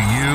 You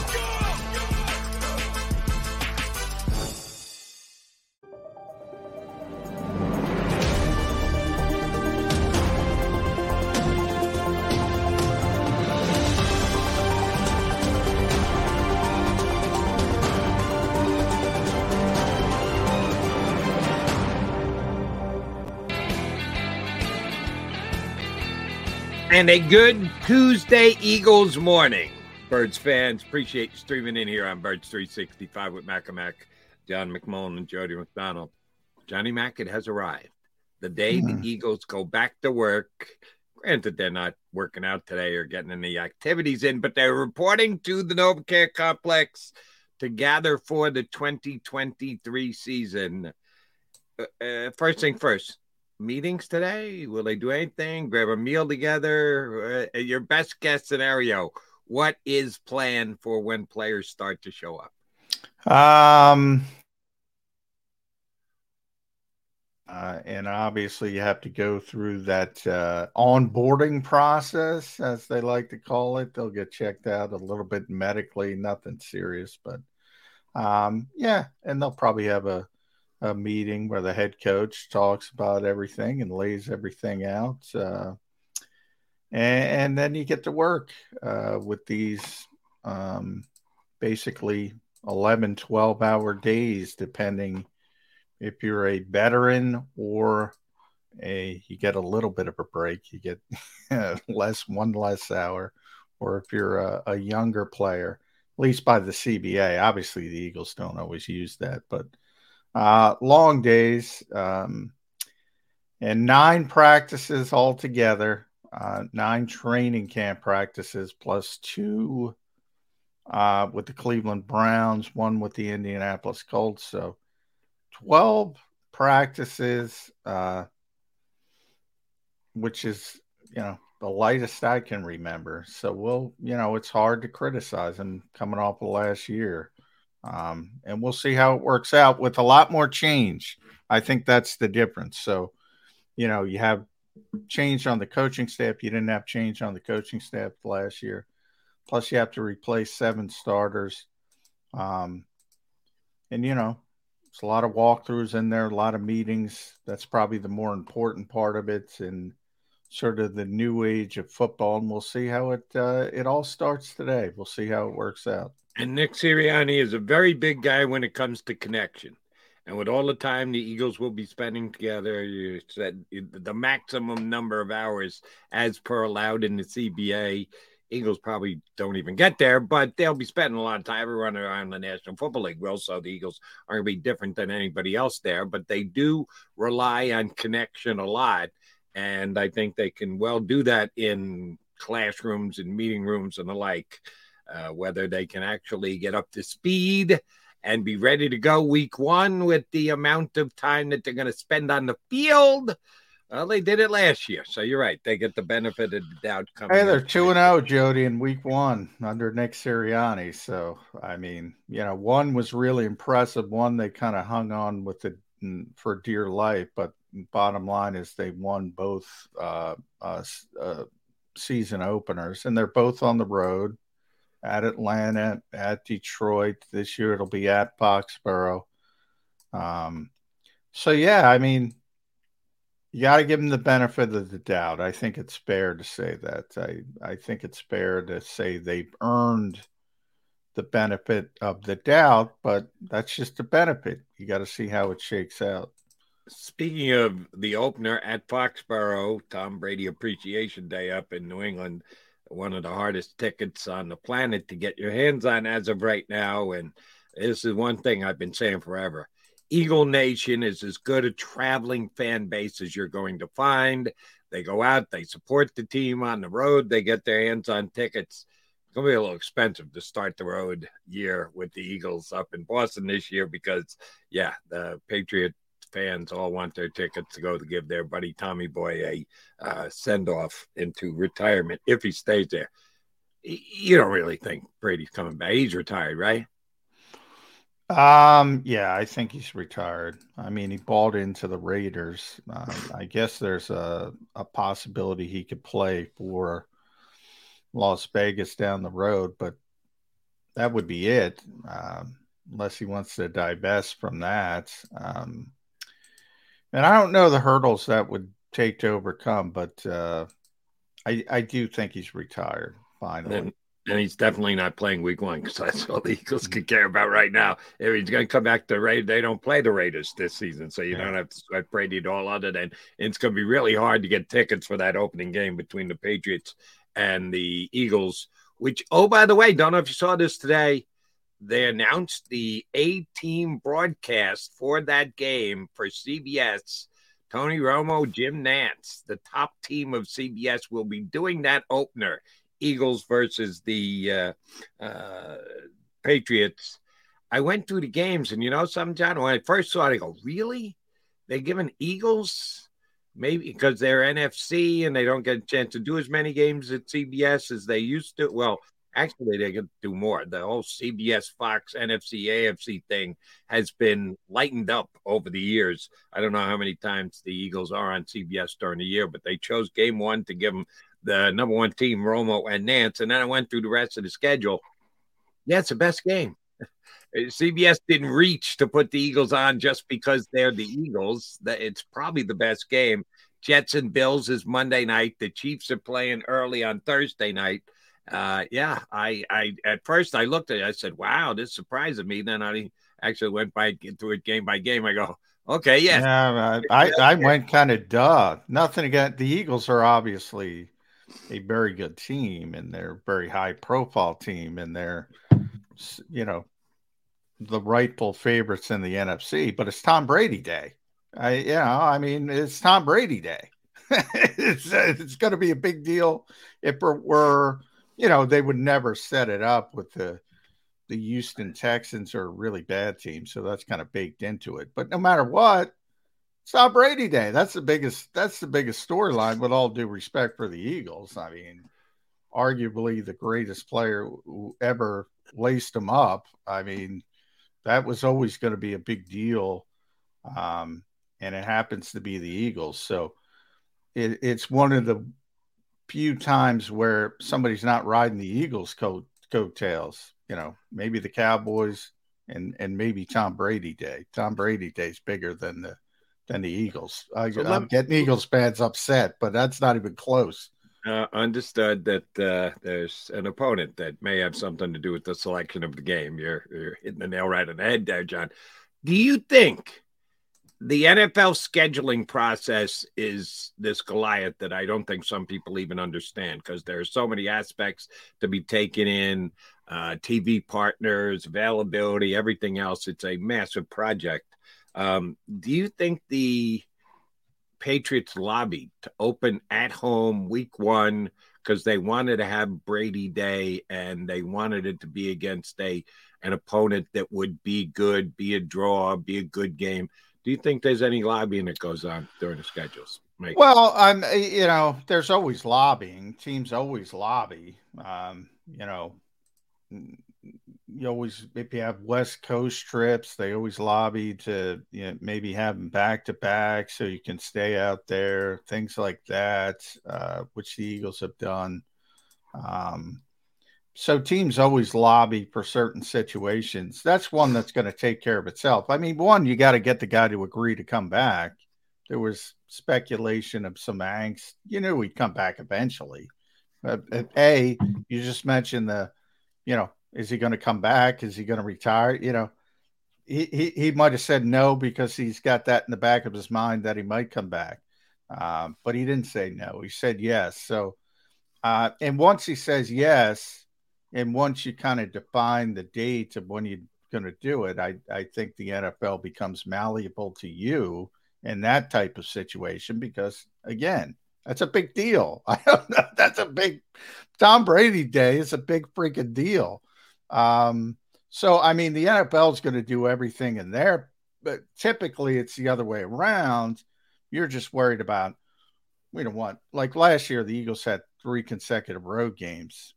And a good Tuesday Eagles morning. Birds fans, appreciate you streaming in here on Birds 365 with Mac and Mac, John McMullen, and Jody McDonald. Johnny Mack, it has arrived. The day the Eagles go back to work. Granted, they're not working out today or getting any activities in, but they're reporting to the NovaCare Complex to gather for the 2023 season. First thing first. Meetings today? Will they do anything? Grab a meal together? Your best guess scenario. What is planned for when players start to show up? And obviously, you have to go through that onboarding process, as they like to call it. They'll get checked out a little bit medically, nothing serious, but and they'll probably have a meeting where the head coach talks about everything and lays everything out. And then you get to work with these basically 11, 12-hour days, depending if you're a veteran or you get a little bit of a break. You get one less hour, or if you're a younger player, at least by the CBA. Obviously, the Eagles don't always use that, but long days, and 9 practices altogether, 9 training camp practices, plus 2 with the Cleveland Browns, 1 with the Indianapolis Colts. So 12 practices, which is, the lightest I can remember. So it's hard to criticize them coming off of last year. And we'll see how it works out with a lot more change. I think that's the difference. So, you have change on the coaching staff. You didn't have change on the coaching staff last year. Plus, you have to replace 7 starters. And, it's a lot of walkthroughs in there, a lot of meetings. That's probably the more important part of it, and sort of the new age of football. And we'll see how it all starts today. We'll see how it works out. And Nick Sirianni is a very big guy when it comes to connection. And with all the time the Eagles will be spending together, you said the maximum number of hours as per allowed in the CBA. Eagles probably don't even get there, but they'll be spending a lot of time. Everyone around the National Football League will, so the Eagles aren't going to be different than anybody else there. But they do rely on connection a lot, and I think they can well do that in classrooms and meeting rooms and the like. Whether they can actually get up to speed and be ready to go week one with the amount of time that they're going to spend on the field. Well, they did it last year, so you're right. They get the benefit of the doubt coming. Hey, they're 2-0, Jody, in week one under Nick Sirianni. So, I mean, you know, one was really impressive. One they kind of hung on with it for dear life, but bottom line is they won both season openers, and they're both on the road at Atlanta, at Detroit. This year it'll be at Foxborough. So, yeah, I mean, you got to give them the benefit of the doubt. I think it's fair to say that. I think it's fair to say they've earned the benefit of the doubt, but that's just a benefit. You got to see how it shakes out. Speaking of the opener at Foxborough, Tom Brady Appreciation Day up in New England, one of the hardest tickets on the planet to get your hands on as of right now. And this is one thing I've been saying forever. Eagle Nation is as good a traveling fan base as you're going to find. They go out, they support the team on the road, they get their hands on tickets. It's going to be a little expensive to start the road year with the Eagles up in Boston this year because, yeah, the Patriot fans all want their tickets to go to give their buddy Tommy Boy a send-off into retirement if he stays there. You don't really think Brady's coming back. He's retired, right? Yeah, I think he's retired. I mean, he bought into the Raiders. I guess there's a possibility he could play for Las Vegas down the road, but that would be it, unless he wants to divest from that. And I don't know the hurdles that would take to overcome, but I do think he's retired finally. And he's definitely not playing week one because that's all the Eagles could care about right now. If he's going to come back to the Raiders, they don't play the Raiders this season, so you don't have to sweat Brady at all other than it's going to be really hard to get tickets for that opening game between the Patriots and the Eagles, which, oh, by the way, don't know if you saw this today, they announced the A-team broadcast for that game for CBS. Tony Romo, Jim Nantz, the top team of CBS, will be doing that opener. Eagles versus the Patriots. I went through the games, and you know something, John? When I first saw it, I go, really? They're giving Eagles? Maybe because they're NFC and they don't get a chance to do as many games at CBS as they used to. Well, actually, they could do more. The whole CBS, Fox, NFC, AFC thing has been lightened up over the years. I don't know how many times the Eagles are on CBS during the year, but they chose game one to give them the number one team, Romo and Nance. And then I went through the rest of the schedule. Yeah, it's the best game. CBS didn't reach to put the Eagles on just because they're the Eagles. It's probably the best game. Jets and Bills is Monday night. The Chiefs are playing early on Thursday night. I at first I looked at it, I said, wow, this surprises me. Then I actually went through it game by game. I go, okay, yeah. I went kind of duh. Nothing against the Eagles are obviously a very good team, and they're very high profile team, and they're, you know, the rightful favorites in the NFC, but it's Tom Brady Day. It's Tom Brady Day. It's going to be a big deal if it were, you know, they would never set it up with the Houston Texans are a really bad team. So that's kind of baked into it, but no matter what, it's not Brady Day. That's the biggest storyline with all due respect for the Eagles. I mean, arguably the greatest player who ever laced them up. I mean, that was always going to be a big deal. And it happens to be the Eagles. So it's one of the few times where somebody's not riding the Eagles coattails, you know, maybe the Cowboys and maybe Tom Brady Day. Tom Brady Day is bigger than the Eagles. I'm getting Eagles fans upset, but that's not even close. Understood that there's an opponent that may have something to do with the selection of the game. You're hitting the nail right on the head there, John. Do you think the NFL scheduling process is this Goliath that I don't think some people even understand, because there are so many aspects to be taken in, TV partners, availability, everything else. It's a massive project. Do you think the Patriots lobbied to open at home week 1 because they wanted to have Brady Day and they wanted it to be against an opponent that would be good, be a draw, be a good game? Do you think there's any lobbying that goes on during the schedules? Mike? Well, there's always lobbying. Teams always lobby. You always, if you have West Coast trips, they always lobby to maybe have them back to back so you can stay out there, things like that, which the Eagles have done. So teams always lobby for certain situations. That's one that's going to take care of itself. I mean, one, you got to get the guy to agree to come back. There was speculation of some angst. You knew he'd come back eventually. You just mentioned is he going to come back? Is he going to retire? He might have said no because he's got that in the back of his mind that he might come back. But he didn't say no. He said yes. So, and once he says yes, and once you kind of define the date of when you're going to do it, I think the NFL becomes malleable to you in that type of situation because, again, that's a big deal. I don't know. That's a big – Tom Brady Day is a big freaking deal. The NFL is going to do everything in there, but typically it's the other way around. You're just worried about – we don't want – like last year, the Eagles had 3 consecutive road games,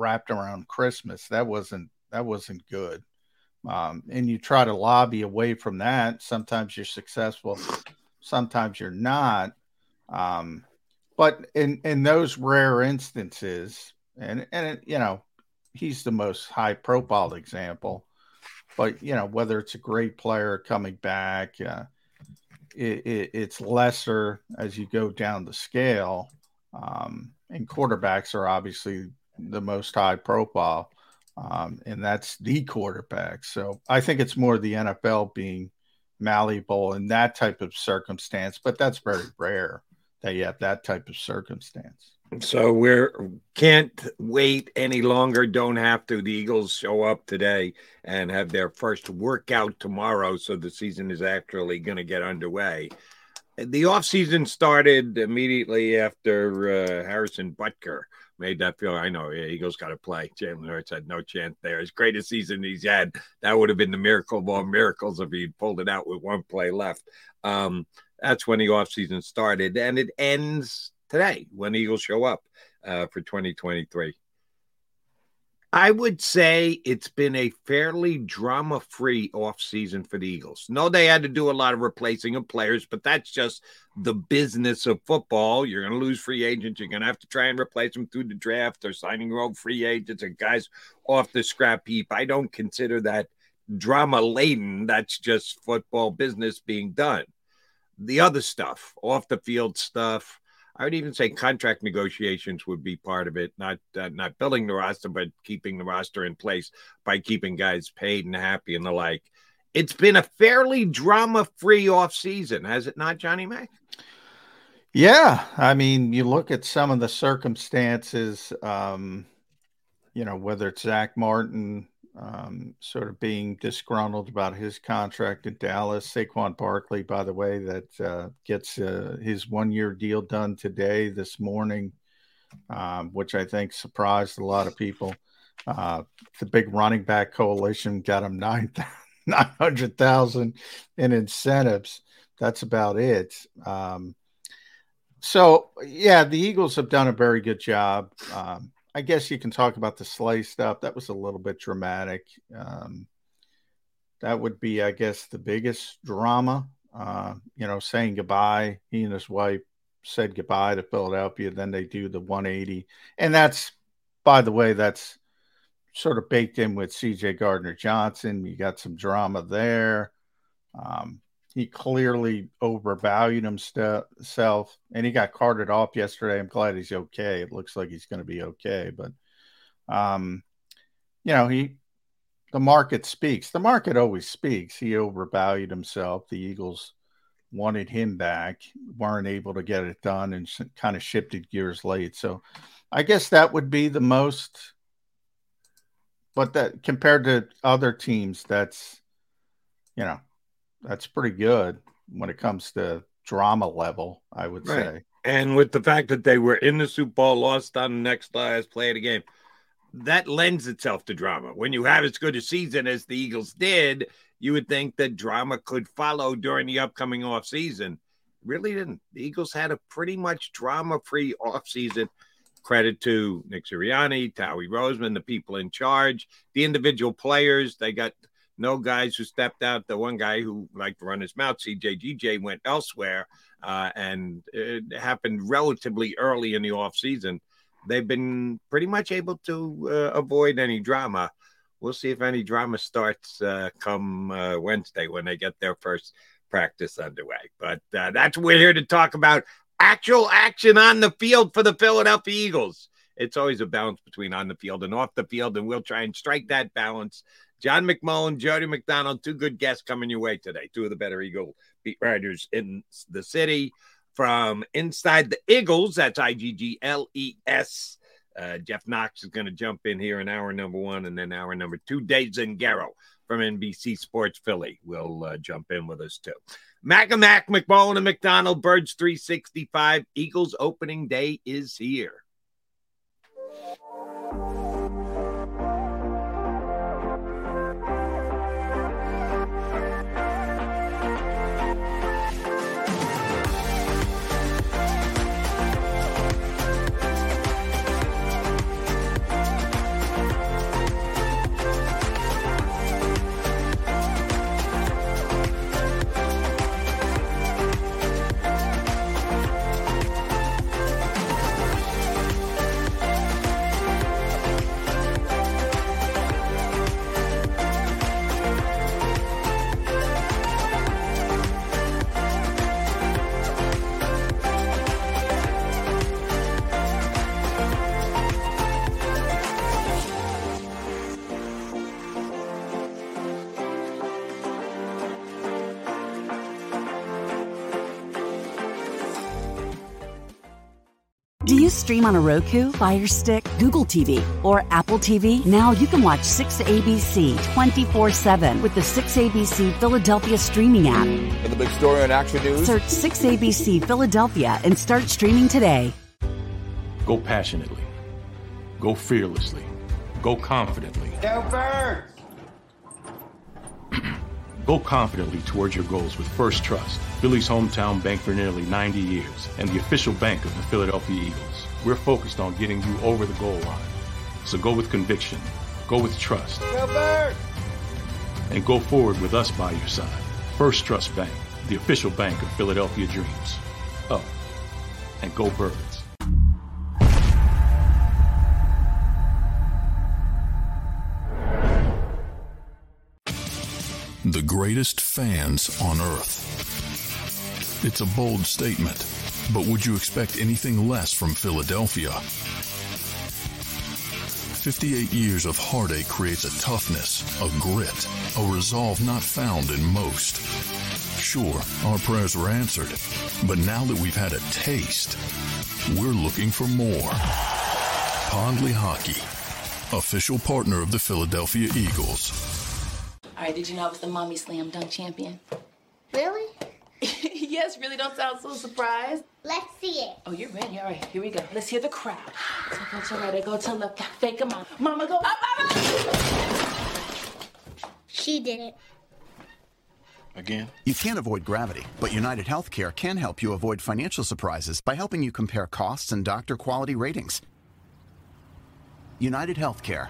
wrapped around Christmas. That wasn't good. And you try to lobby away from that. Sometimes you're successful. Sometimes you're not. But in those rare instances, and he's the most high profile example, but whether it's a great player coming back, it's lesser as you go down the scale. And quarterbacks are obviously the most high profile, and that's the quarterback. So I think it's more the NFL being malleable in that type of circumstance, but that's very rare that you have that type of circumstance. So we can't wait any longer. Don't have to. The Eagles show up today and have their first workout tomorrow, so the season is actually going to get underway. The offseason started immediately after Harrison Butker made that feel. I know, Eagles got to play. Jalen Hurts had no chance there. As great a season he's had, that would have been the miracle of all miracles if he'd pulled it out with one play left. That's when the offseason started, and it ends today when Eagles show up for 2023. I would say it's been a fairly drama-free offseason for the Eagles. No, they had to do a lot of replacing of players, but that's just the business of football. You're going to lose free agents. You're going to have to try and replace them through the draft or signing your own free agents and guys off the scrap heap. I don't consider that drama-laden. That's just football business being done. The other stuff, off-the-field stuff, I would even say contract negotiations would be part of it, not building the roster, but keeping the roster in place by keeping guys paid and happy and the like. It's been a fairly drama-free offseason, has it not, Johnny Mack? Yeah. I mean, you look at some of the circumstances, whether it's Zach Martin sort of being disgruntled about his contract in Dallas. Saquon Barkley, by the way, that gets his 1-year deal done today, this morning, which I think surprised a lot of people. The big running back coalition got him $900,000 in incentives. That's about it. The Eagles have done a very good job. I guess you can talk about the Slay stuff. That was a little bit dramatic. That would be, I guess, the biggest drama, saying goodbye. He and his wife said goodbye to Philadelphia. Then they do the 180. And that's, by the way, that's sort of baked in with CJ Gardner-Johnson. You got some drama there. He clearly overvalued himself, and he got carted off yesterday. I'm glad he's okay. It looks like he's going to be okay, but he The market speaks. The market always speaks. He overvalued himself. The Eagles wanted him back, weren't able to get it done, and kind of shifted gears late. So I guess that would be the most, but that compared to other teams, that's, you know, that's pretty good when it comes to drama level, I would say. And with the fact that they were in the Super Bowl, lost on the next last play of the game, that lends itself to drama. When you have as good a season as the Eagles did, you would think that drama could follow during the upcoming offseason. Really didn't. The Eagles had a pretty much drama-free offseason. Credit to Nick Sirianni, Howie Roseman, the people in charge, the individual players. They got no guys who stepped out. The one guy who liked to run his mouth, CJGJ, went elsewhere, and it happened relatively early in the offseason. They've been pretty much able to avoid any drama. We'll see if any drama starts come Wednesday when they get their first practice underway. But that's what we're here to talk about. Actual action on the field for the Philadelphia Eagles. It's always a balance between on the field and off the field, and we'll try and strike that balance. John McMullen, Jody McDonald, two good guests coming your way today. Two of the better Eagle beat writers in the city. From Inside the Eagles, that's IGGLES. Jeff Knox is going to jump in here in hour number one, and then hour number two, Dave Zangaro from NBC Sports Philly will jump in with us too. Mac, McMullen and McDonald, Birds 365. Eagles opening day is here. Stream on a Roku, Fire Stick, Google TV, or Apple TV. Now you can watch 6ABC 24/7 with the 6ABC Philadelphia streaming app. For the big story on Action News, search 6ABC Philadelphia and start streaming today. Go passionately. Go fearlessly. Go confidently. Go first! Go confidently towards your goals with First Trust, Philly's hometown bank for nearly 90 years, and the official bank of the Philadelphia Eagles. We're focused on getting you over the goal line. So go with conviction, go with trust, and go forward with us by your side. First Trust Bank, the official bank of Philadelphia dreams. Up and go Birds. The greatest fans on earth. It's a bold statement, but would you expect anything less from Philadelphia? 58 years of heartache creates a toughness, a grit, a resolve not found in most. Sure, our prayers were answered, but now that we've had a taste, we're looking for more. Pondley Hockey, official partner of the Philadelphia Eagles. All right, did you know I was the mommy slam dunk champion? Really? Yes, really, don't sound so surprised. Let's see it. Oh, you're ready, all right, here we go. Let's hear the crowd. So go to right, go to left, fake a mom. Mama, go up, mama! She did it. Again. You can't avoid gravity, but United Healthcare can help you avoid financial surprises by helping you compare costs and doctor quality ratings. United Healthcare.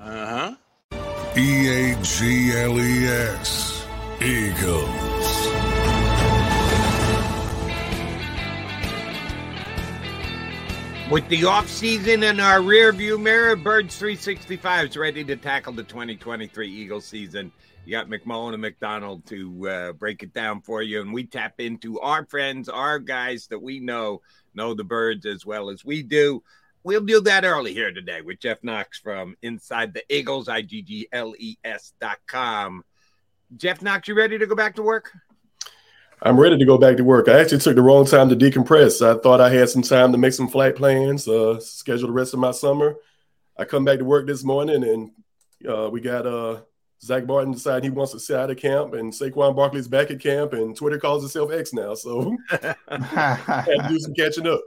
Uh-huh. EAGLES, Eagles. With the offseason in our rearview mirror, Birds 365 is ready to tackle the 2023 Eagles season. You got McMullen and McDonald to break it down for you, and we tap into our friends, our guys that we know the Birds as well as we do. We'll do that early here today with Jeff Knox from Inside the Eagles, IGGLES.com. Jeff Knox, you ready to go back to work? I'm ready to go back to work. I actually took the wrong time to decompress. I thought I had some time to make some flight plans, schedule the rest of my summer. I come back to work this morning, and we got Zach Martin decided he wants to sit out of camp, and Saquon Barkley's back at camp, and Twitter calls itself X now. So I had to do some catching up.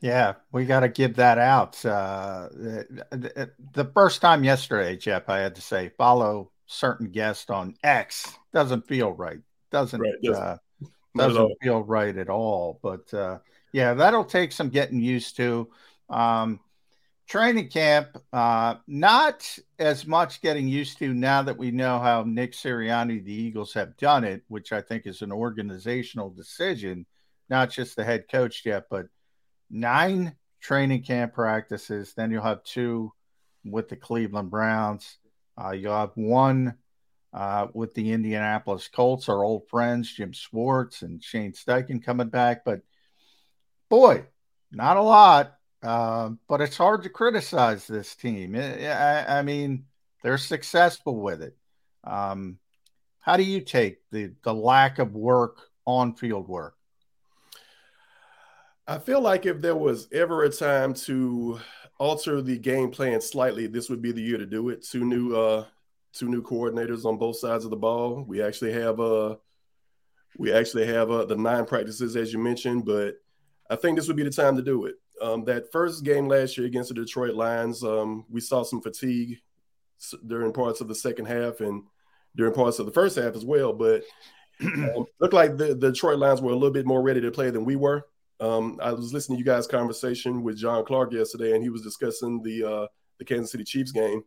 Yeah, we got to give that out. The first time yesterday, Jeff, I had to say follow certain guest on X. Doesn't feel right. Doesn't feel right at all. But yeah, that'll take some getting used to. Training camp, not as much getting used to now that we know how Nick Sirianni, the Eagles, have done it, which I think is an organizational decision, not just the head coach yet, but 9 training camp practices. Then you'll have 2 with the Cleveland Browns. You'll have 1 with the Indianapolis Colts, our old friends, Jim Schwartz and Shane Steichen coming back. But, boy, not a lot. But it's hard to criticize this team. I mean, they're successful with it. How do you take the lack of work, on-field work? I feel like if there was ever a time to alter the game plan slightly, this would be the year to do it. Two new coordinators on both sides of the ball. We actually have the 9 practices, as you mentioned, but I think this would be the time to do it. That first game last year against the Detroit Lions, we saw some fatigue during parts of the second half and during parts of the first half as well. But looked like the Detroit Lions were a little bit more ready to play than we were. I was listening to you guys' conversation with John Clark yesterday, and he was discussing the Kansas City Chiefs game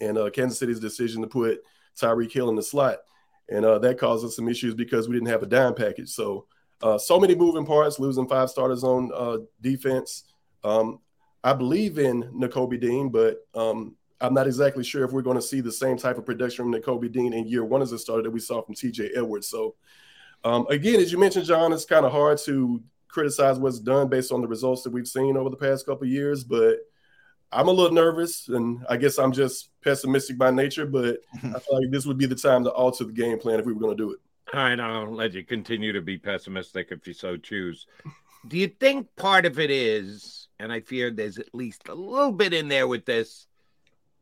and Kansas City's decision to put Tyreek Hill in the slot. And that caused us some issues because we didn't have a dime package. So many moving parts, losing 5 starters on defense. I believe in Nakobe Dean, but I'm not exactly sure if we're going to see the same type of production from Nakobe Dean in year one as a starter that we saw from T.J. Edwards. So, again, as you mentioned, John, it's kind of hard to criticize what's done based on the results that we've seen over the past couple of years, but I'm a little nervous, and I guess I'm just pessimistic by nature, but I feel like this would be the time to alter the game plan if we were going to do it. All right, I'll let you continue to be pessimistic if you so choose. Do you think part of it is, and I fear there's at least a little bit in there with this,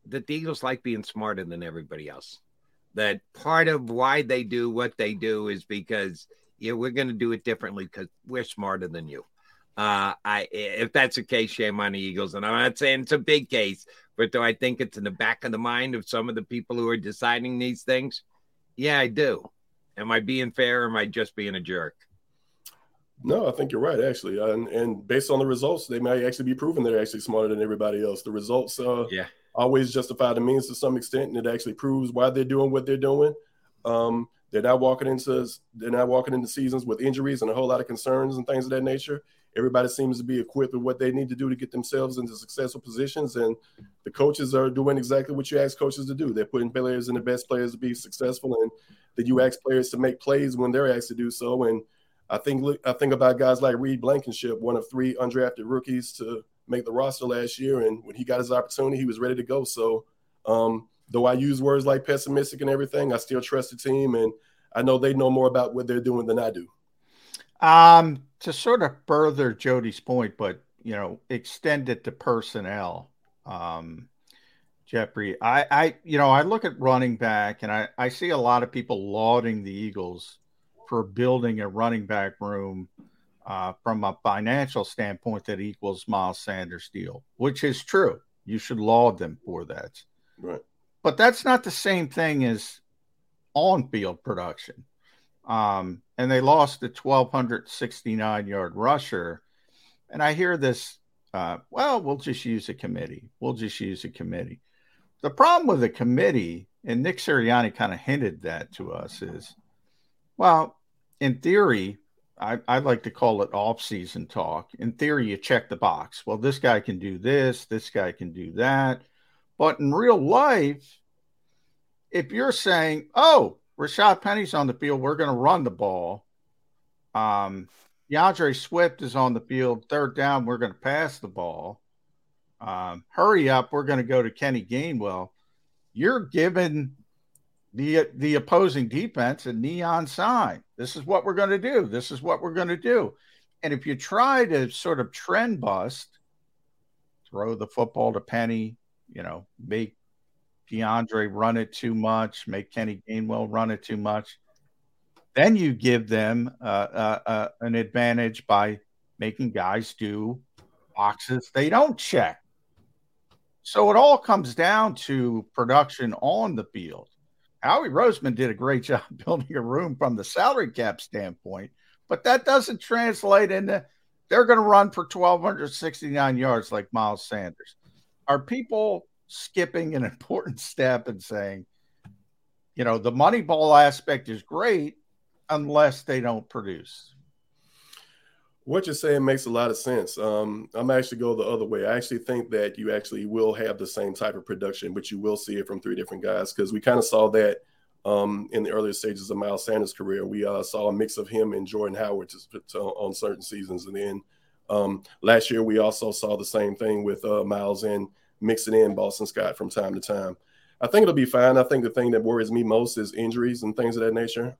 that the Eagles like being smarter than everybody else? That part of why they do what they do is because, yeah, we're going to do it differently because we're smarter than you. If that's the case, shame on the Eagles. And I'm not saying it's a big case, but do I think it's in the back of the mind of some of the people who are deciding these things? Yeah, I do. Am I being fair or am I just being a jerk? No, I think you're right, actually. And based on the results, they might actually be proving they're actually smarter than everybody else. The results always justify the means to some extent, and it actually proves why they're doing what they're doing. They're not walking into seasons with injuries and a whole lot of concerns and things of that nature. Everybody seems to be equipped with what they need to do to get themselves into successful positions, and the coaches are doing exactly what you ask coaches to do. They're putting players in the best players to be successful, and then you ask players to make plays when they're asked to do so. And I think about guys like Reed Blankenship, one of 3 undrafted rookies to make the roster last year, and when he got his opportunity, he was ready to go. So though I use words like pessimistic and everything, I still trust the team, and I know they know more about what they're doing than I do. To sort of further Jody's point, but, extend it to personnel, Jeffrey, I look at running back, and I see a lot of people lauding the Eagles for building a running back room from a financial standpoint that equals Miles Sanders' deal, which is true. You should laud them for that. Right. But that's not the same thing as on-field production. And they lost a 1,269-yard rusher. And I hear this, we'll just use a committee. We'll just use a committee. The problem with the committee, and Nick Sirianni kind of hinted that to us, is, in theory, I like to call it off-season talk. In theory, you check the box. Well, this guy can do this. This guy can do that. But in real life, if you're saying, Rashad Penny's on the field, we're going to run the ball. DeAndre Swift is on the field, 3rd down, we're going to pass the ball. hurry up, we're going to go to Kenny Gainwell, you're giving the opposing defense a neon sign. This is what we're going to do. This is what we're going to do. And if you try to sort of trend bust, throw the football to Penny, you know, make DeAndre run it too much, make Kenny Gainwell run it too much, then you give them an advantage by making guys do boxes they don't check. So it all comes down to production on the field. Howie Roseman did a great job building a room from the salary cap standpoint, but that doesn't translate into they're going to run for 1,269 yards like Miles Sanders. Are people skipping an important step and saying, you know, the money ball aspect is great unless they don't produce? What you're saying makes a lot of sense. I'm actually going the other way. I actually think that you actually will have the same type of production, but you will see it from three different guys, because we kind of saw that in the earlier stages of Miles Sanders' career. We saw a mix of him and Jordan Howard on certain seasons. And then last year, we also saw the same thing with Miles and mixing in Boston Scott from time to time. I think it'll be fine. I think the thing that worries me most is injuries and things of that nature.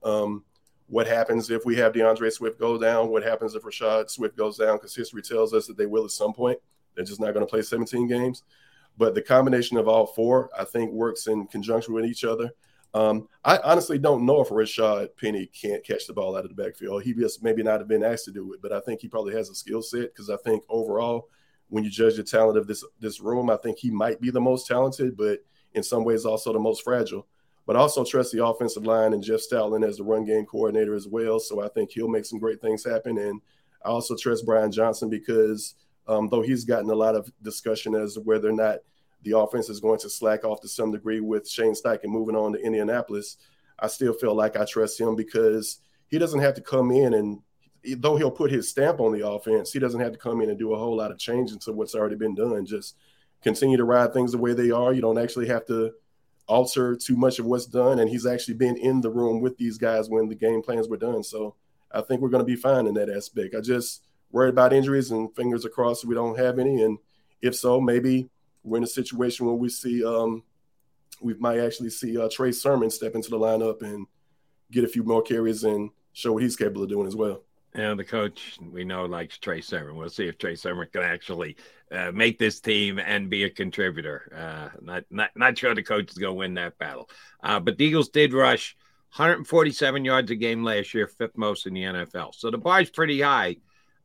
What happens if we have DeAndre Swift go down? What happens if Rashad Swift goes down? Because history tells us that they will at some point. They're just not going to play 17 games. But the combination of all four, I think, works in conjunction with each other. I honestly don't know if Rashad Penny can't catch the ball out of the backfield. He just maybe not have been asked to do it, but I think he probably has a skill set, because I think overall, when you judge the talent of this room, I think he might be the most talented, but in some ways also the most fragile. But I also trust the offensive line and Jeff Stoutland as the run game coordinator as well, so I think he'll make some great things happen. And I also trust Brian Johnson, because though he's gotten a lot of discussion as to whether or not the offense is going to slack off to some degree with Shane Steichen moving on to Indianapolis, I still feel like I trust him, because he doesn't have to come in and, though he'll put his stamp on the offense, he doesn't have to come in and do a whole lot of changes to what's already been done. Just continue to ride things the way they are. You don't actually have to alter too much of what's done. And he's actually been in the room with these guys when the game plans were done. So I think we're going to be fine in that aspect. I just worry about injuries, and fingers crossed we don't have any. And if so, maybe we're in a situation where we see we might actually see Trey Sermon step into the lineup and get a few more carries and show what he's capable of doing as well. And the coach, we know, likes Trey Sermon. We'll see if Trey Sermon can actually make this team and be a contributor. Not sure the coach is going to win that battle. But the Eagles did rush 147 yards a game last year, fifth most in the NFL. So the bar's pretty high.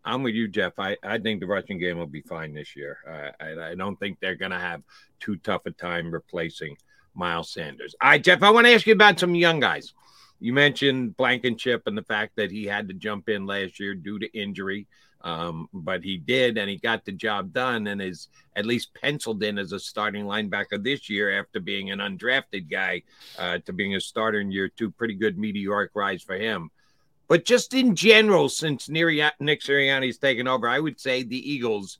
I'm with you, Jeff. I think the rushing game will be fine this year. I don't think they're going to have too tough a time replacing Miles Sanders. All right, Jeff, I want to ask you about some young guys. You mentioned Blankenship and the fact that he had to jump in last year due to injury, but he did, and he got the job done and is at least penciled in as a starting linebacker this year after being an undrafted guy to being a starter in year two. Pretty good meteoric rise for him. But just in general, since Nick Sirianni's taken over, I would say the Eagles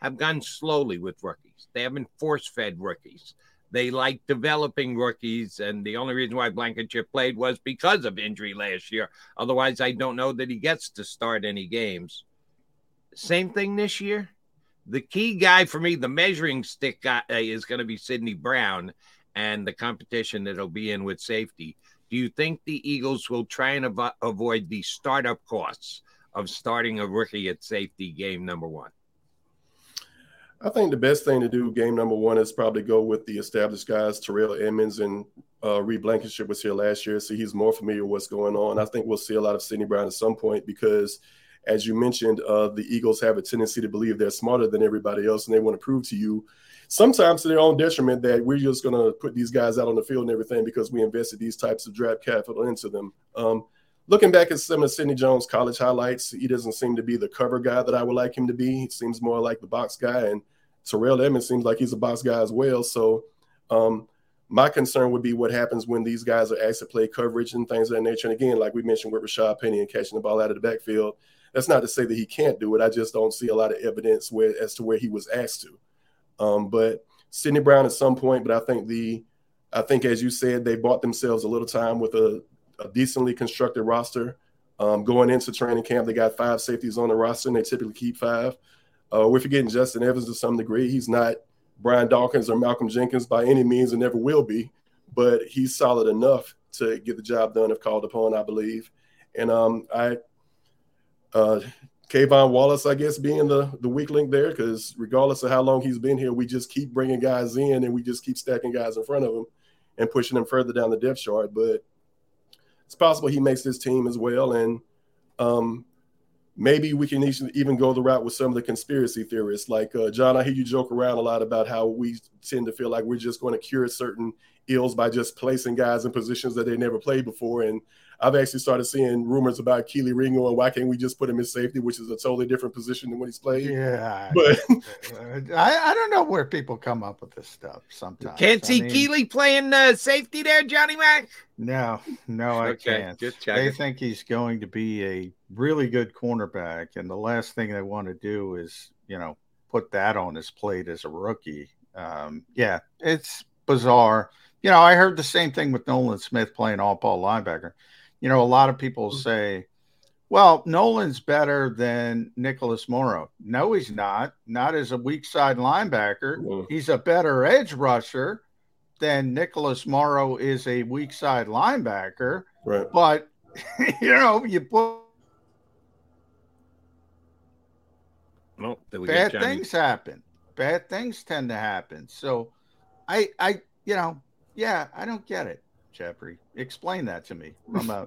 have gone slowly with rookies. They haven't force-fed rookies. They like developing rookies, and the only reason why Blankenship played was because of injury last year. Otherwise, I don't know that he gets to start any games. Same thing this year. The key guy for me, the measuring stick guy, is going to be Sidney Brown and the competition that he'll be in with safety. Do you think the Eagles will try and avoid the startup costs of starting a rookie at safety game number one? I think the best thing to do game number one is probably go with the established guys. Terrell Edmonds and Reed Blankenship was here last year, so he's more familiar with what's going on. I think we'll see a lot of Sidney Brown at some point because, as you mentioned, the Eagles have a tendency to believe they're smarter than everybody else, and they want to prove to you, sometimes to their own detriment, that we're just going to put these guys out on the field and everything because we invested these types of draft capital into them. Looking back at some of Sidney Jones' college highlights, he doesn't seem to be the cover guy that I would like him to be. He seems more like the box guy, and Terrell Edmonds seems like he's a box guy as well. So my concern would be what happens when these guys are asked to play coverage and things of that nature. And again, like we mentioned with Rashad Penny and catching the ball out of the backfield, that's not to say that he can't do it. I just don't see a lot of evidence as to where he was asked to. But Sidney Brown at some point, but I think as you said, they bought themselves a little time with a decently constructed roster. Going into training camp, they got 5 safeties on the roster, and they typically keep 5. We're forgetting Justin Evans to some degree. He's not Brian Dawkins or Malcolm Jenkins by any means and never will be, but he's solid enough to get the job done if called upon, I believe. And Kevon Wallace, I guess, being the weak link there, because regardless of how long he's been here, we just keep bringing guys in and we just keep stacking guys in front of him and pushing them further down the depth chart. But it's possible he makes this team as well. And maybe we can even go the route with some of the conspiracy theorists. Like, John, I hear you joke around a lot about how we tend to feel like we're just going to cure certain ills by just placing guys in positions that they never played before. And I've actually started seeing rumors about Kelee Ringo and why can't we just put him in safety, which is a totally different position than what he's played. Yeah. But I don't know where people come up with this stuff sometimes. Can't see Kelee playing safety there, Johnny Mac? No, I can't. They think he's going to be a really good cornerback, and the last thing they want to do is, put that on his plate as a rookie. Yeah, it's bizarre. I heard the same thing with Nolan Smith playing all-ball linebacker. A lot of people say, well, Nolan's better than Nicholas Morrow. No, he's not. Not as a weak side linebacker. Whoa. He's a better edge rusher than Nicholas Morrow is a weak side linebacker. Right. But, you put bad things happen. Bad things tend to happen. So, I don't get it, Jeffrey. Explain that to me from a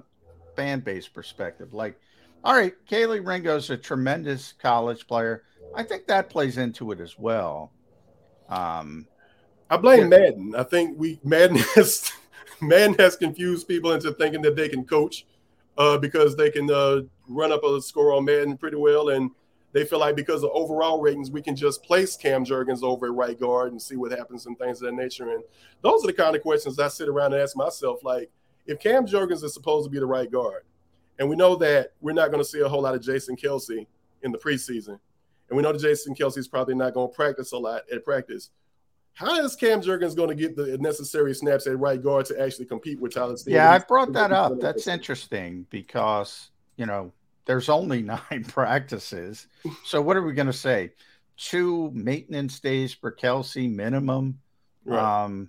fan base perspective. Like, all right, Kelee Ringo's a tremendous college player. I think that plays into it as well. I blame Madden. I think Madden has confused people into thinking that they can coach because they can run up a score on Madden pretty well, and they feel like because of overall ratings, we can just place Cam Jurgens over at right guard and see what happens and things of that nature. And those are the kind of questions I sit around and ask myself, like, if Cam Jurgens is supposed to be the right guard, and we know that we're not going to see a whole lot of Jason Kelce in the preseason, and we know that Jason Kelce is probably not going to practice a lot at practice, how is Cam Jurgens going to get the necessary snaps at right guard to actually compete with Tyler Steen? Yeah, I brought that up. That's interesting because, there's only 9 practices. So what are we going to say? 2 maintenance days for Kelce minimum. Right.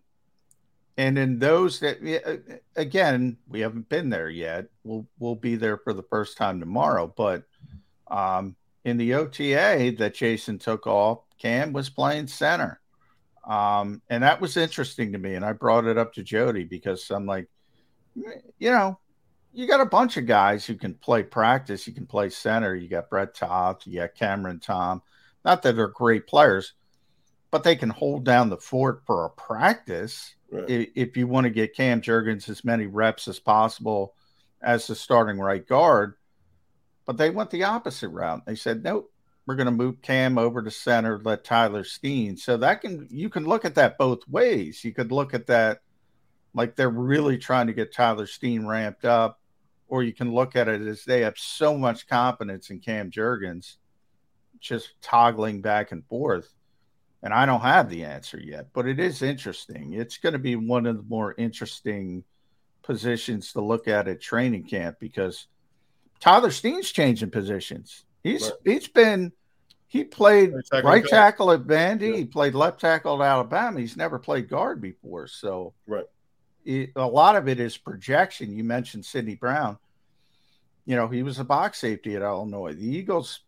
And in those that, again, we haven't been there yet. We'll be there for the first time tomorrow. But in the OTA that Jason took off, Cam was playing center. And that was interesting to me. And I brought it up to Jody because I'm like, you got a bunch of guys who can play practice. You can play center. You got Brett Toth. You got Cameron Tom. Not that they're great players, but they can hold down the fort for a practice. Right. If you want to get Cam Jurgens as many reps as possible as the starting right guard, but they went the opposite route. They said, nope, we're going to move Cam over to center, let Tyler Steen. So you can look at that both ways. You could look at that like they're really trying to get Tyler Steen ramped up, or you can look at it as they have so much confidence in Cam Jurgens, just toggling back and forth. And I don't have the answer yet, but it is interesting. It's going to be one of the more interesting positions to look at training camp because Tyler Steen's changing positions. He played right tackle at Vandy. Yeah. He played left tackle at Alabama. He's never played guard before. So right. A lot of it is projection. You mentioned Sidney Brown. He was a box safety at Illinois. The Eagles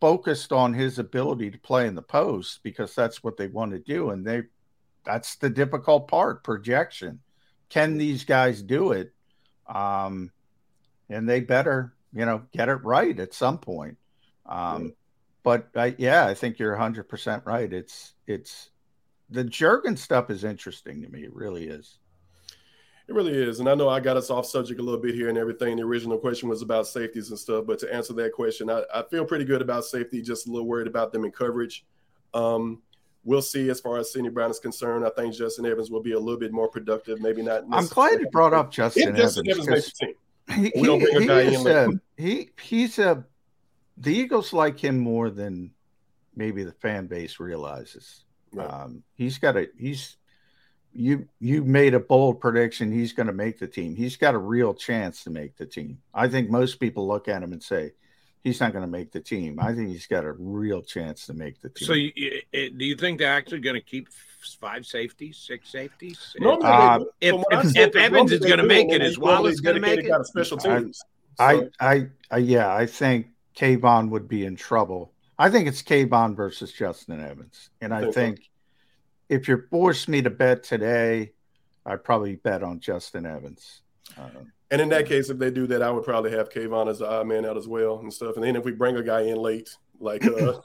focused on his ability to play in the post because that's what they want to do. And that's the difficult part, projection. Can these guys do it? And they better, get it right at some point. But I think you're 100% right. It's the Jurgens stuff is interesting to me. It really is. It really is. And I know I got us off subject a little bit here and everything. The original question was about safeties and stuff. But to answer that question, I feel pretty good about safety, just a little worried about them in coverage. We'll see as far as Sidney Brown is concerned. I think Justin Evans will be a little bit more productive, maybe not necessarily. I'm glad you brought up Justin Evans makes the team. The Eagles like him more than maybe the fan base realizes. Right. You made a bold prediction. He's going to make the team. He's got a real chance to make the team. I think most people look at him and say, he's not going to make the team. I think he's got a real chance to make the team. So do you think they're actually going to keep six safeties? If Evans is going to make it, is Wallace going to make it? Special teams. I think Kayvon would be in trouble. I think it's Kayvon versus Justin Evans. And I think if you forced me to bet today, I'd probably bet on Justin Evans. And in that case, if they do that, I would probably have Kayvon as the odd man out as well and stuff. And then if we bring a guy in late, like a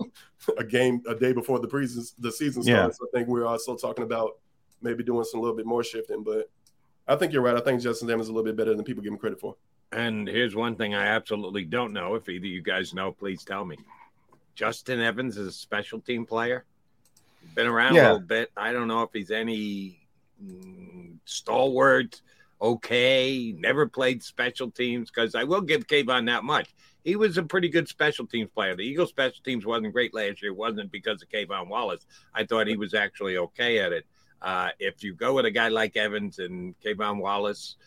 day before the season starts, I think we're also talking about maybe doing some little bit more shifting. But I think you're right. I think Justin Evans is a little bit better than people give him credit for. And here's one thing I absolutely don't know. If either you guys know, please tell me. Justin Evans is a special team player. Been around a little bit. I don't know if he's any stalwart. Okay, never played special teams, because I will give Kayvon that much. He was a pretty good special teams player. The Eagles' special teams wasn't great last year. It wasn't because of Kayvon Wallace. I thought he was actually okay at it. If you go with a guy like Evans and Kayvon Wallace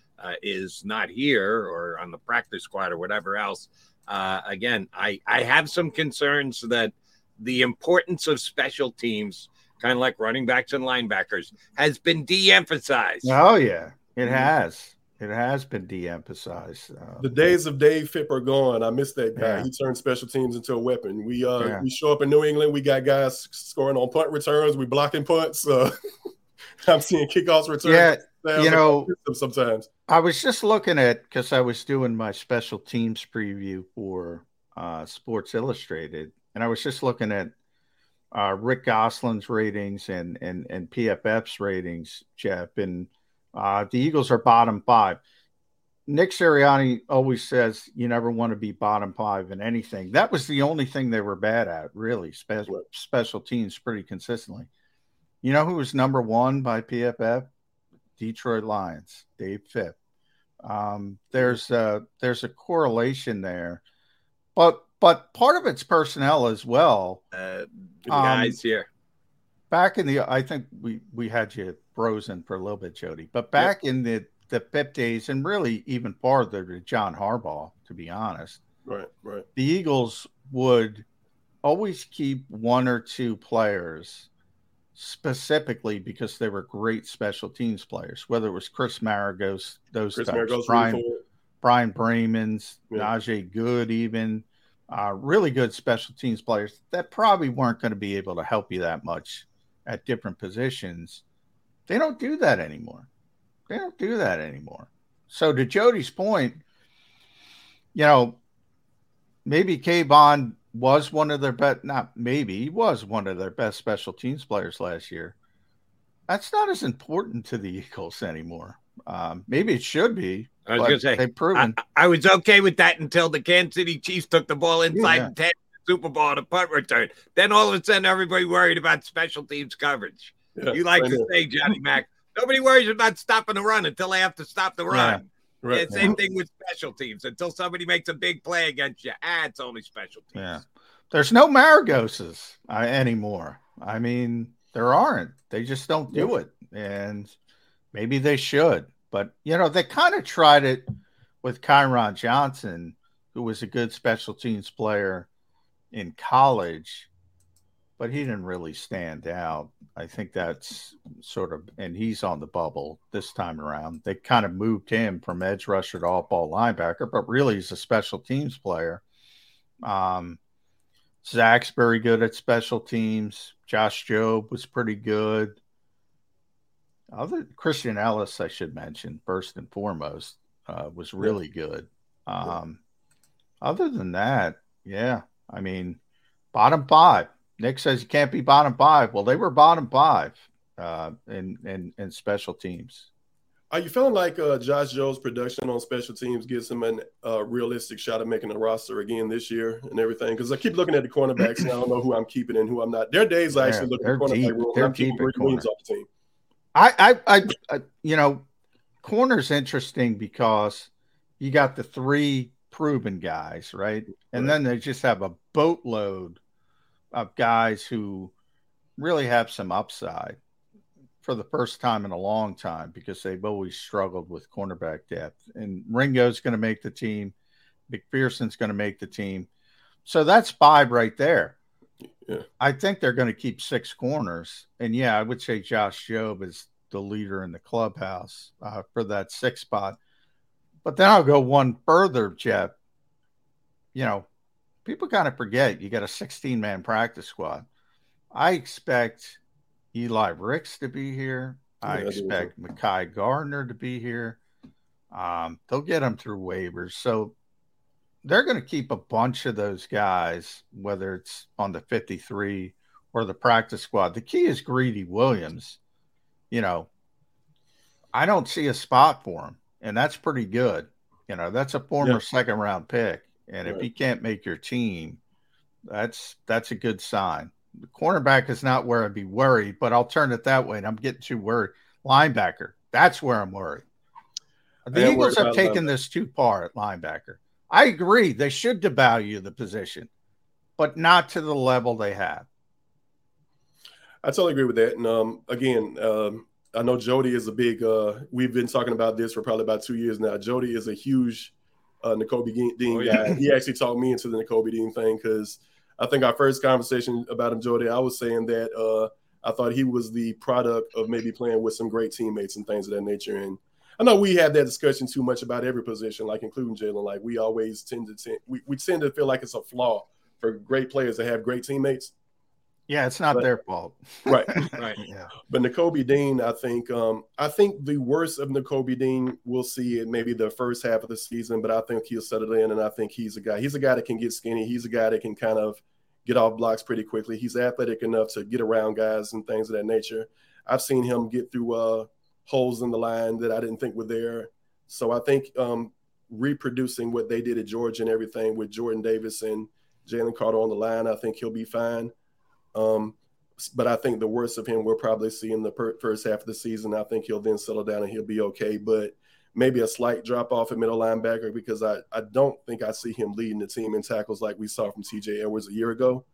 is not here or on the practice squad or whatever else, again, I have some concerns that the importance of special teams, kind of like running backs and linebackers, has been de-emphasized. Oh, yeah. It has been de-emphasized. The days of Dave Phipp are gone. I miss that guy. Yeah. He turned special teams into a weapon. We show up in New England. We got guys scoring on punt returns. We blocking punts. I'm seeing kickoffs returns. Yeah, you know, sometimes. I was just looking at, because I was doing my special teams preview for Sports Illustrated, and I was just looking at Rick Gosselin's ratings and PFF's ratings, Jeff, and the Eagles are bottom five. Nick Sirianni always says you never want to be bottom five in anything. That was the only thing they were bad at, really, special teams pretty consistently. You know who was number one by PFF? Detroit Lions, Dave Phipp. There's a correlation there. But part of it's personnel as well. Guys here. Back in the – I think we had you frozen for a little bit, Jody. But back in the Pep days, and really even farther to John Harbaugh, to be honest, right. The Eagles would always keep one or two players specifically because they were great special teams players, whether it was Chris Maragos, Brian Brayman's, Najee Good even, really good special teams players that probably weren't going to be able to help you that much at different positions. They don't do that anymore. So to Jody's point, you know, maybe Kayvon was one of their best, not maybe, he was one of their best special teams players last year. That's not as important to the Eagles anymore. Maybe it should be. I was going to say, they've proven. I was okay with that until the Kansas City Chiefs took the ball inside 10 Super Bowl on a punt return. Then all of a sudden, everybody worried about special teams coverage. Yeah, you like to say, Johnny Mac, nobody worries about stopping the run until they have to stop the run. Yeah, right. And same thing with special teams. Until somebody makes a big play against you, it's only special teams. Yeah. There's no Maragoses anymore. I mean, there aren't. They just don't do it. And maybe they should. But, you know, they kind of tried it with Kyron Johnson, who was a good special teams player in college, but he didn't really stand out. I think that's sort of – and he's on the bubble this time around. They kind of moved him from edge rusher to off-ball linebacker, but really he's a special teams player. Zach's very good at special teams. Josh Jobe was pretty good. Christian Ellis, I should mention, first and foremost, was really good. Other than that, I mean, bottom five. Nick says you can't be bottom five. Well, they were bottom five in special teams. Are you feeling like Josh Jobe's production on special teams gives him a realistic shot at making the roster again this year and everything? Because I keep looking at the cornerbacks, and I don't know who I'm keeping and who I'm not. There are days I actually look at the cornerback role, and I'm keeping Rick Williams off the team. You know, corner's interesting because you got the three proven guys, right? And then they just have a boatload of guys who really have some upside for the first time in a long time because they've always struggled with cornerback depth. And Ringo's going to make the team. McPherson's going to make the team. So that's five right there. Yeah. I think they're going to keep six corners. And, yeah, I would say Josh Jobe is the leader in the clubhouse for that sixth spot. But then I'll go one further, Jeff. You know, people kind of forget you got a 16-man practice squad. I expect Eli Ricks to be here. I expect Mekhi Gardner to be here. They'll get them through waivers. So they're going to keep a bunch of those guys, whether it's on the 53 or the practice squad. The key is Greedy Williams. You know, I don't see a spot for him, and that's pretty good. You know, that's a former second-round pick, and if he can't make your team, that's a good sign. The cornerback is not where I'd be worried, but I'll turn it that way, and I'm getting too worried. Linebacker, that's where I'm worried. The Eagles have taken this too far at linebacker. I agree. They should devalue the position, but not to the level they have. I totally agree with that. And, I know Jody is a big we've been talking about this for probably about 2 years now. Jody is a huge Nakobe Dean guy. He actually talked me into the Nakobe Dean thing because I think our first conversation about him, Jody, I was saying that I thought he was the product of maybe playing with some great teammates and things of that nature. And I know we have that discussion too much about every position, like including Jalen. Like we always tend to feel like it's a flaw for great players that have great teammates. Yeah, it's not their fault. Right. Yeah. But Nakobe Dean, I think the worst of Nakobe Dean, we'll see it maybe the first half of the season, but I think he'll settle in, and I think he's a guy that can get skinny. He's a guy that can kind of get off blocks pretty quickly. He's athletic enough to get around guys and things of that nature. I've seen him get through holes in the line that I didn't think were there. So I think reproducing what they did at Georgia and everything with Jordan Davis and Jalen Carter on the line, I think he'll be fine. But I think the worst of him we'll probably see in the first half of the season. I think he'll then settle down and he'll be okay. But maybe a slight drop-off at middle linebacker because I don't think I see him leading the team in tackles like we saw from T.J. Edwards a year ago.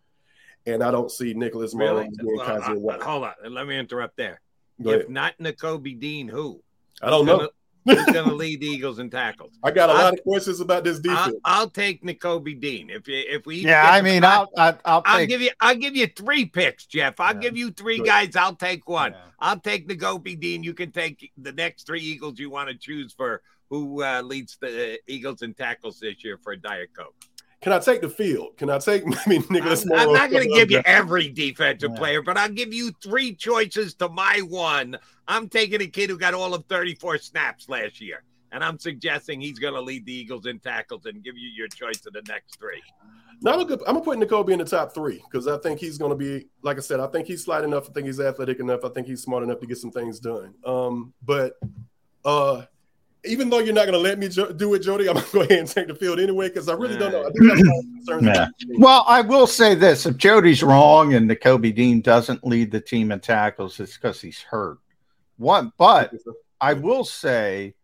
And I don't see Nicholas Morrow being Kyzir White. Hold on. Let me interrupt there. If not Nakobe Dean, who? I don't know. He's going to lead the Eagles in tackles. I got a lot of questions about this defense. I'll take Nakobe Dean. I'll give you three picks, Jeff. I'll give you three guys. I'll take one. Yeah. I'll take Nakobe Dean. You can take the next three Eagles you want to choose for who leads the Eagles in tackles this year for Diet Coke. Can I take the field? Can I take maybe Nicholas Morrow? I'm not going to give you every defensive player, but I'll give you three choices to my one. I'm taking a kid who got all of 34 snaps last year, and I'm suggesting he's going to lead the Eagles in tackles and give you your choice of the next three. I'm going to put Nakobe in the top three because I think he's going to be, like I said, I think he's slight enough. I think he's athletic enough. I think he's smart enough to get some things done. Even though you're not going to let me do it, Jody, I'm going to go ahead and take the field anyway because I really don't know. I think that's my concern. Well, I will say this. If Jody's wrong and Nakobe Dean doesn't lead the team in tackles, it's because he's hurt. But I will say,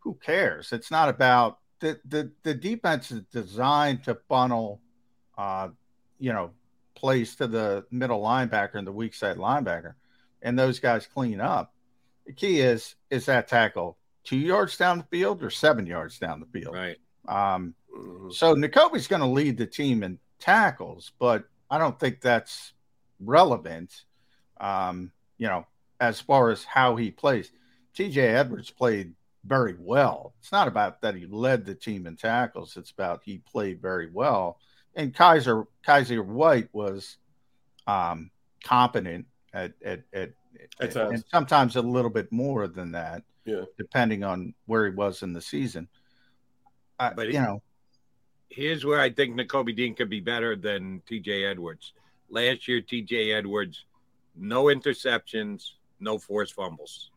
who cares? It's not about the defense is designed to funnel, plays to the middle linebacker and the weak side linebacker, and those guys clean up. The key is that tackle 2 yards down the field or 7 yards down the field. Right. So Nakobe's going to lead the team in tackles, but I don't think that's relevant, as far as how he plays. T.J. Edwards played very well. It's not about that he led the team in tackles. It's about he played very well. And Kyzir White was competent at times. And sometimes a little bit more than that. Yeah. Depending on where he was in the season. Here's where I think Nakobe Dean could be better than T.J. Edwards. Last year, T.J. Edwards, no interceptions, no forced fumbles.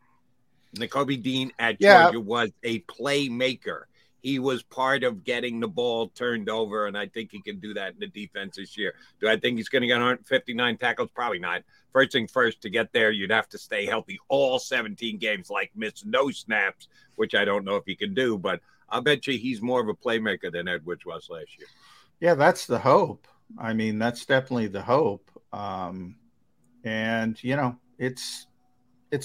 Nakobe Dean at Georgia was a playmaker. He was part of getting the ball turned over, and I think he can do that in the defense this year. Do I think he's going to get 159 tackles? Probably not. First thing first, to get there, you'd have to stay healthy all 17 games, like miss no snaps, which I don't know if he can do, but I'll bet you he's more of a playmaker than Edwards was last year. Yeah, that's the hope. I mean, that's definitely the hope. It's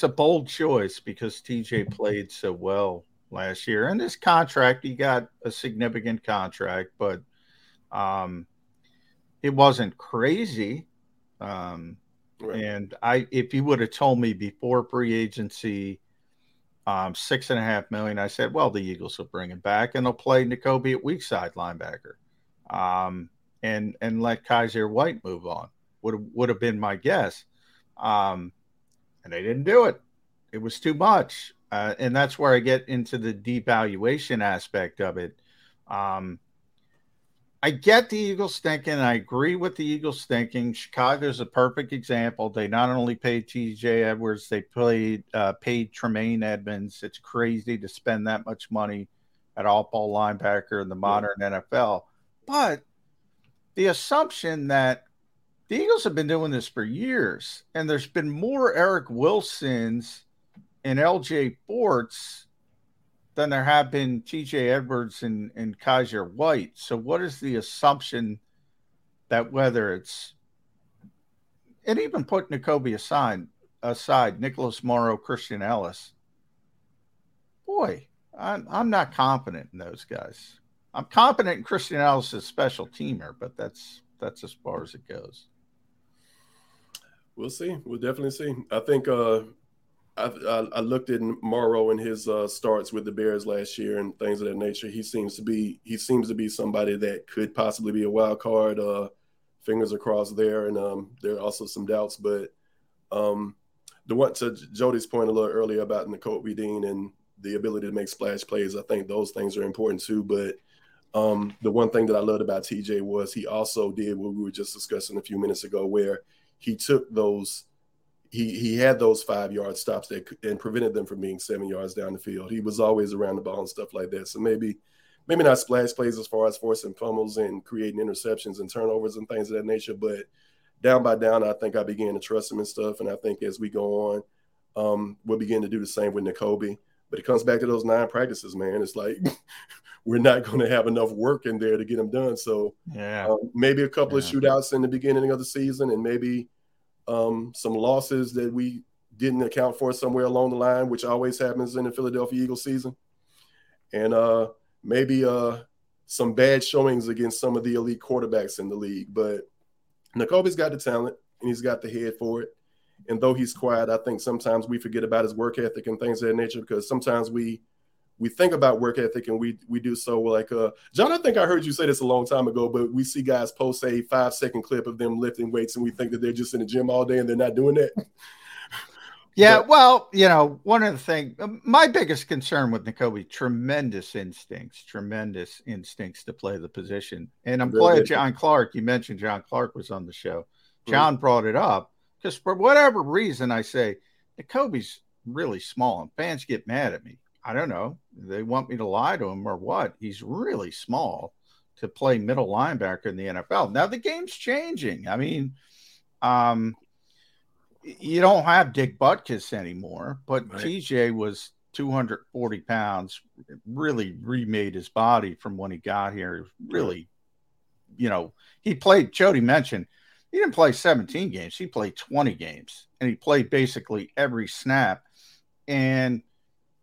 a bold choice because TJ played so well last year, and this contract, he got a significant contract, but it wasn't crazy. Right. And if you would have told me before free agency, $6.5 million, I said, well, the Eagles will bring him back and they'll play Nakobe at weak side linebacker, and let Kyzir White move on. Would have been my guess. And they didn't do it. It was too much. And that's where I get into the devaluation aspect of it. I get the Eagles thinking. I agree with the Eagles thinking. Chicago's a perfect example. They not only paid T.J. Edwards, they paid Tremaine Edmonds. It's crazy to spend that much money at all-ball linebacker in the modern NFL. But the assumption that the Eagles have been doing this for years, and there's been more Eric Wilsons and L.J. Forts than there have been T.J. Edwards and Kyzir White. So what is the assumption that whether it's – and even put Nakobe aside, Nicholas Morrow, Christian Ellis. Boy, I'm not confident in those guys. I'm confident in Christian Ellis as a special teamer, but that's as far as it goes. We'll see. We'll definitely see. I think I looked at Morrow in his starts with the Bears last year and things of that nature. He seems to be somebody that could possibly be a wild card. Fingers acrossed there, and there are also some doubts. But the one to Jody's point a little earlier about Nakobe Dean and the ability to make splash plays, I think those things are important too. But the one thing that I loved about TJ was he also did what we were just discussing a few minutes ago, where he took those. He had those 5-yard stops that and prevented them from being 7 yards down the field. He was always around the ball and stuff like that. So maybe not splash plays as far as forcing fumbles and creating interceptions and turnovers and things of that nature. But down by down, I think I began to trust him and stuff. And I think as we go on, we'll begin to do the same with Nakobe. But it comes back to those 9 practices, man. It's like we're not going to have enough work in there to get them done. So maybe a couple of shootouts in the beginning of the season, and maybe some losses that we didn't account for somewhere along the line, which always happens in the Philadelphia Eagles season. And maybe some bad showings against some of the elite quarterbacks in the league. But Nakobe's got the talent, and he's got the head for it. And though he's quiet, I think sometimes we forget about his work ethic and things of that nature, because sometimes we think about work ethic and we do so like, John, I think I heard you say this a long time ago, but we see guys post a 5-second clip of them lifting weights and we think that they're just in the gym all day and they're not doing that. Yeah. But, well, one of the things, my biggest concern with Nakobe, tremendous instincts to play the position. And I'm glad John Clark, you mentioned John Clark was on the show. John brought it up because for whatever reason, I say Nakobe's really small and fans get mad at me. I don't know. They want me to lie to him or what? He's really small to play middle linebacker in the NFL. Now the game's changing. I mean, you don't have Dick Butkus anymore, but right. TJ was 240 pounds, really remade his body from when he got here. Really, he played, Jody mentioned, he didn't play 17 games. He played 20 games, and he played basically every snap. And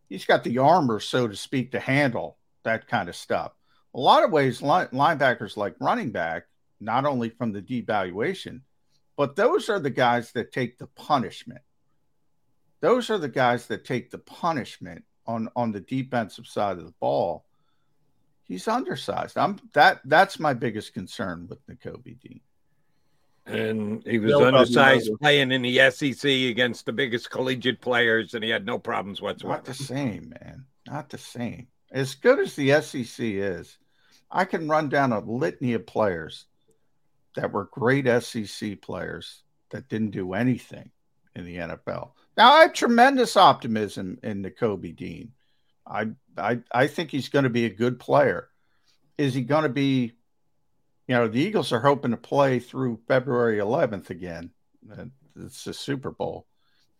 he's got the armor, so to speak, to handle that kind of stuff. A lot of ways, linebackers like running back, not only from the devaluation, but those are the guys that take the punishment. Those are the guys that take the punishment on the defensive side of the ball. He's undersized. That's my biggest concern with Nakobe Dean. And he was undersized playing in the SEC against the biggest collegiate players, and he had no problems whatsoever. Not the same, man. Not the same. As good as the SEC is, I can run down a litany of players that were great SEC players that didn't do anything in the NFL. Now, I have tremendous optimism in Nakobe Dean. I think he's going to be a good player. Is he going to be... the Eagles are hoping to play through February 11th again. It's the Super Bowl.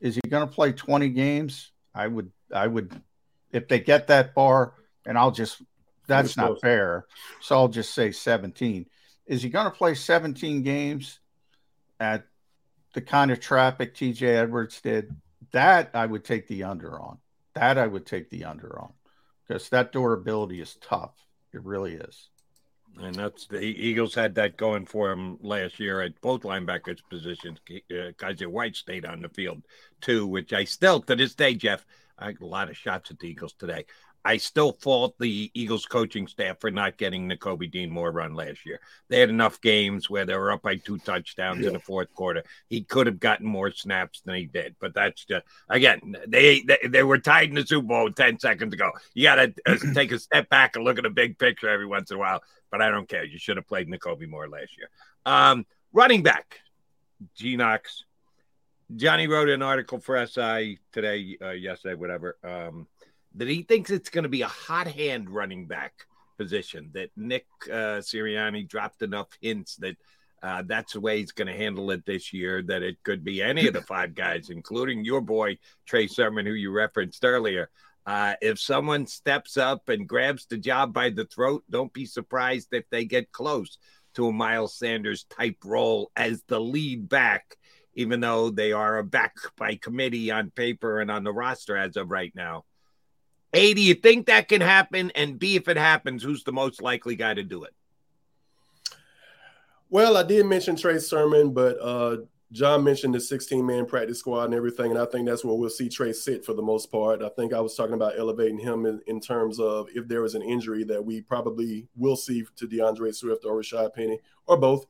Is he going to play 20 games? I would, if they get that far, and that's not fair. So I'll just say 17. Is he going to play 17 games at the kind of traffic TJ Edwards did? That I would take the under on. Because that durability is tough. It really is. And that's the Eagles had that going for them last year at both linebackers positions. Kyzir White stayed on the field too, which I still, to this day, Jeff, I had a lot of shots at the Eagles today. I still fault the Eagles coaching staff for not getting Nakobe Dean more run last year. They had enough games where they were up by 2 touchdowns in the fourth quarter. He could have gotten more snaps than he did, but that's just, again, they were tied in the Super Bowl 10 seconds ago. You got to take a step back and look at the big picture every once in a while, but I don't care. You should have played Nakobe more last year. Running back, G. Knox. Johnny wrote an article for SI today, yesterday, whatever, that he thinks it's going to be a hot hand running back position, that Nick Sirianni dropped enough hints that that's the way he's going to handle it this year, that it could be any of the 5 guys, including your boy, Trey Sermon, who you referenced earlier. If someone steps up and grabs the job by the throat, don't be surprised if they get close to a Miles Sanders type role as the lead back, even though they are a back by committee on paper and on the roster as of right now. A, do you think that can happen? And B, if it happens, who's the most likely guy to do it? Well, I did mention Trey Sermon, but John mentioned the 16-man practice squad and everything, and I think that's where we'll see Trey sit for the most part. I think I was talking about elevating him in terms of if there is an injury that we probably will see to DeAndre Swift or Rashad Penny or both.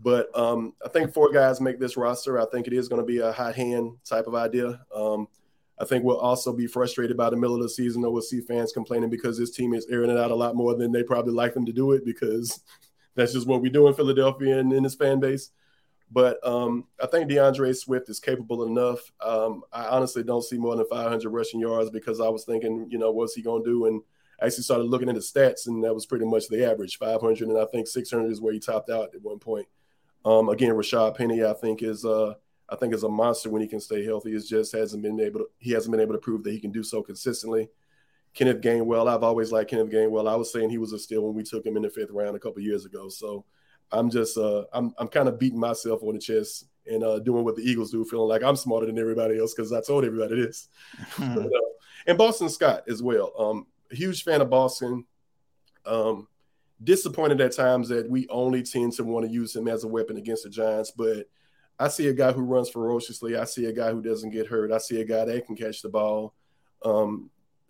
But I think 4 guys make this roster. I think it is going to be a hot hand type of idea. I think we'll also be frustrated by the middle of the season, or we'll see fans complaining because this team is airing it out a lot more than they probably like them to do it, because that's just what we do in Philadelphia and in this fan base. But I think DeAndre Swift is capable enough. I honestly don't see more than 500 rushing yards, because I was thinking, you know, what's he going to do? And I actually started looking at the stats, and that was pretty much the average, 500. And I think 600 is where he topped out at one point. Again, Rashad Penny, I think is a monster when he can stay healthy. It just hasn't been able to prove that he can do so consistently. Kenneth Gainwell, I've always liked Kenneth Gainwell. I was saying he was a steal when we took him in the 5th round a couple of years ago. So I'm just I'm kind of beating myself on the chest and doing what the Eagles do, feeling like I'm smarter than everybody else because I told everybody this. And Boston Scott as well. Huge fan of Boston. Disappointed at times that we only tend to want to use him as a weapon against the Giants, but I see a guy who runs ferociously. I see a guy who doesn't get hurt. I see a guy that can catch the ball,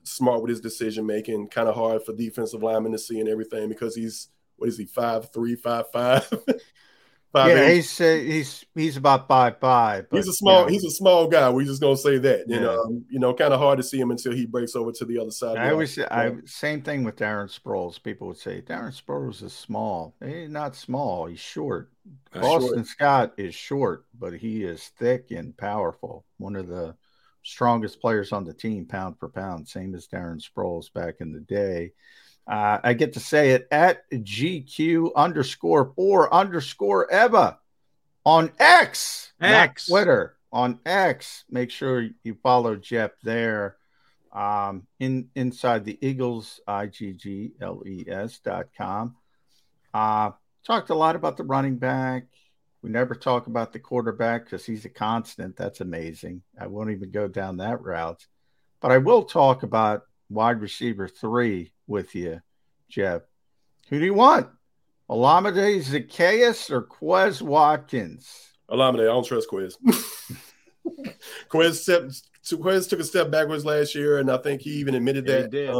smart with his decision-making, kind of hard for defensive linemen to see and everything, because he's, 5'3", 5'5"? Yeah, he's about 5'5". He's a small guy. We're just going to say that. Yeah. You know, kind of hard to see him until he breaks over to the other side. Same thing with Darren Sproles. People would say, Darren Sproles is small. He's not small. He's short. Boston Scott is short, but he is thick and powerful. One of the strongest players on the team, pound for pound, same as Darren Sproles back in the day. I get to say it at GQ_4_Eva on X. Not Twitter, on X. Make sure you follow Jeff there. Inside the Eagles, IGGLES.com. Talked a lot about the running back. We never talk about the quarterback because he's a constant. That's amazing. I won't even go down that route. But I will talk about wide receiver 3 with you, Jeff. Who do you want? Olamide Zaccheaus or Quez Watkins? Olamide. I don't trust Quez. Quez took a step backwards last year, and I think he even admitted that. He did.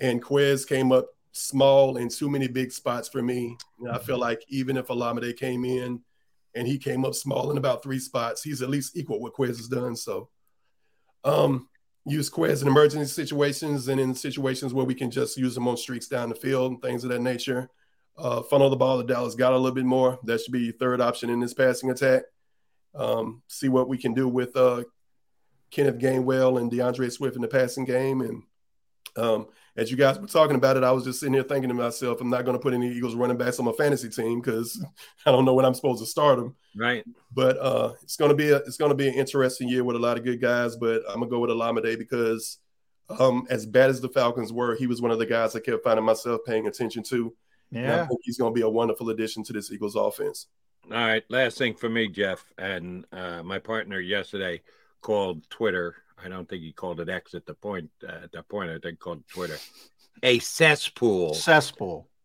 And Quez came up small in too many big spots for me. And I feel like even if Olamide came in and he came up small in about 3 spots, he's at least equal what Quez has done. So use Quez in emergency situations and in situations where we can just use them on streaks down the field and things of that nature. Funnel the ball to Dallas Goedert a little bit more. That should be your third option in this passing attack. See what we can do with Kenneth Gainwell and DeAndre Swift in the passing game. And as you guys were talking about it, I was just sitting here thinking to myself, I'm not going to put any Eagles running backs on my fantasy team because I don't know when I'm supposed to start them. Right. But it's going to be an interesting year with a lot of good guys. But I'm gonna go with Olamide because as bad as the Falcons were, he was one of the guys I kept finding myself paying attention to. Yeah. And I think he's going to be a wonderful addition to this Eagles offense. All right. Last thing for me, Jeff, and my partner yesterday called Twitter. I don't think he called it X at the point. I think called Twitter a cesspool.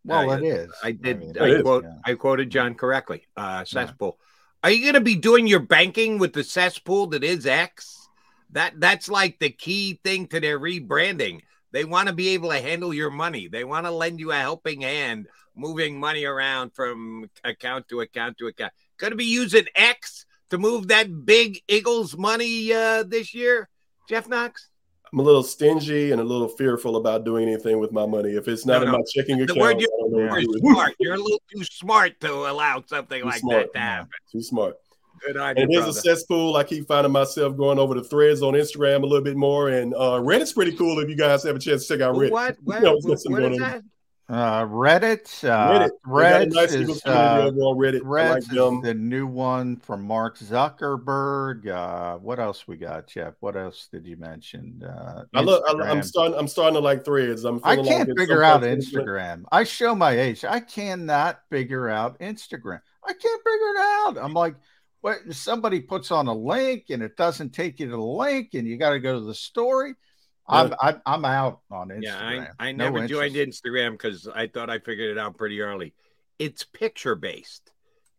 Well, it is. I quoted John correctly. Cesspool. Yeah. Are you going to be doing your banking with the cesspool that is X? That's like the key thing to their rebranding. They want to be able to handle your money. They want to lend you a helping hand, moving money around from account to account to account. Going to be using X to move that big Eagles money this year, Jeff Knox? I'm a little stingy and a little fearful about doing anything with my money. If it's not my checking account, smart. You're a little too smart to allow something that to happen. Too smart. Good idea. And here's a cesspool. I keep finding myself going over the threads on Instagram a little bit more. And Reddit's pretty cool if you guys have a chance to check out Reddit. What is that? Reddit. Threads is the new one from Mark Zuckerberg. What else we got, Jeff? What else did you mention? I'm starting to like Threads. I can't figure out Instagram. I show my age. I cannot figure out Instagram. I can't figure it out. I'm like, what? Somebody puts on a link and it doesn't take you to the link, and you got to go to the story. I'm out on Instagram. Yeah, I never joined Instagram because I thought I figured it out pretty early. It's picture based.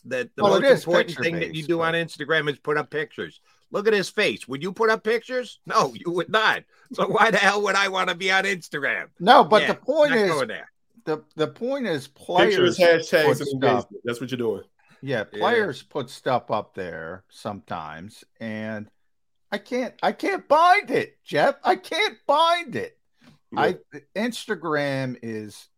The most important thing that you do on Instagram is put up pictures. Look at his face. Would you put up pictures? No, you would not. So why the hell would I want to be on Instagram? No, but the point is the point is players pictures, hashtags, and stuff. That's what you're doing. Yeah, players put stuff up there sometimes, and I can't find it, Jeff. I can't find it. Yeah. Instagram is,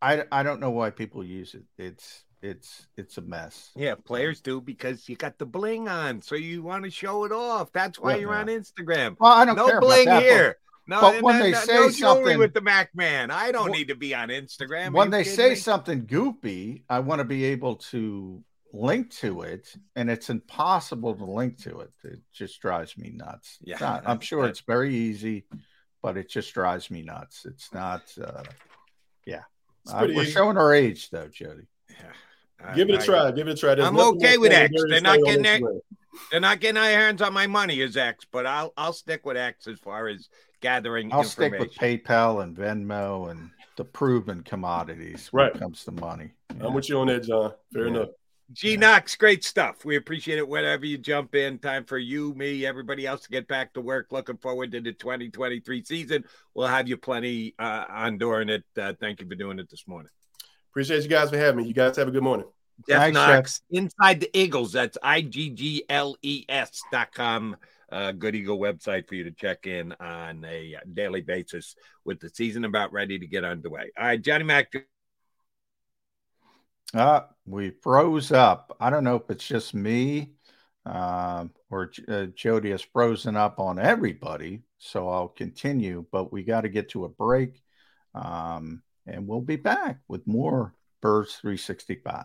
I don't know why people use it. It's a mess. Yeah, players do because you got the bling on, so you want to show it off. That's why you're on Instagram. Well, I don't care about that. No bling here. But when they say something with the Mac man, I don't need to be on Instagram. When they say something goofy, I want to be able to link to it, and it's impossible to link to it. It just drives me nuts. Yeah, I'm sure it's very easy, but it just drives me nuts. It's not, we're showing our age though, Jody. Yeah, give it a try. I'm okay with X. They're not getting their hands on my money as X, but I'll stick with X as far as gathering. I'll stick with PayPal and Venmo and the proven commodities when it comes to money. Yeah. I'm with you on that, John. Fair enough. G Knox, great stuff. We appreciate it whenever you jump in. Time for you, me, everybody else to get back to work. Looking forward to the 2023 season. We'll have you plenty on during it. Thank you for doing it this morning. Appreciate you guys for having me. You guys have a good morning. Jeff Knox, Inside the Eagles. That's IGGLES.com. Good Eagle website for you to check in on a daily basis with the season about ready to get underway. All right, Johnny Mac. We froze up. I don't know if it's just me or Jody has frozen up on everybody, so I'll continue, but we got to get to a break, and we'll be back with more Birds 365.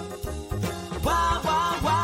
Wild, wild, wild.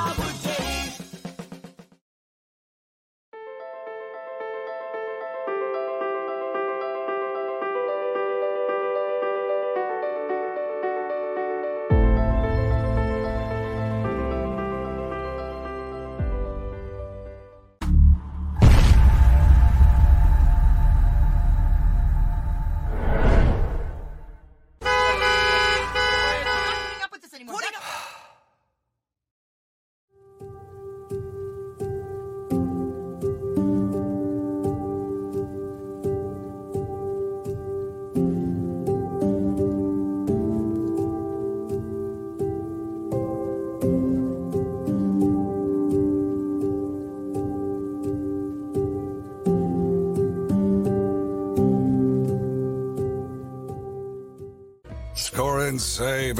and save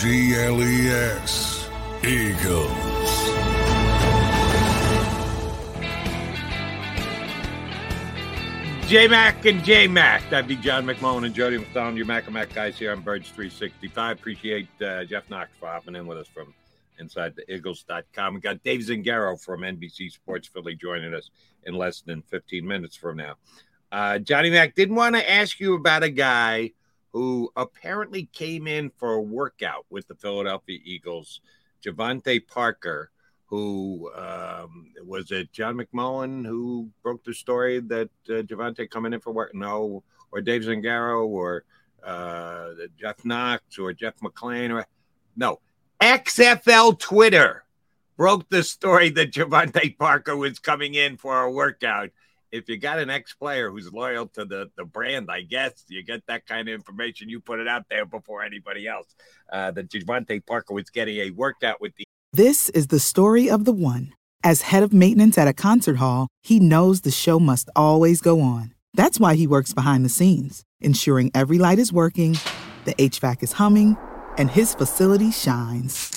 EAGLES, Eagles. J-Mac and J-Mac. That'd be John McMullen and Jody McDonald, your Mac and Mac guys here on Birds 365. Appreciate Jeff Knox for hopping in with us from InsideTheEagles.com. We got Dave Zangaro from NBC Sports Philly joining us in less than 15 minutes from now. Johnny Mac, didn't want to ask you about a guy who apparently came in for a workout with the Philadelphia Eagles, Javonte Parker, who was it John McMullen who broke the story that Javonte coming in for work? No, or Dave Zangaro or Jeff Knox or Jeff McClain. No, XFL Twitter broke the story that Javonte Parker was coming in for a workout. If you got an ex-player who's loyal to the brand, I guess, you get that kind of information. You put it out there before anybody else, that Javonte Parker was getting a workout with the... This is the story of the one. As head of maintenance at a concert hall, he knows the show must always go on. That's why he works behind the scenes, ensuring every light is working, the HVAC is humming, and his facility shines.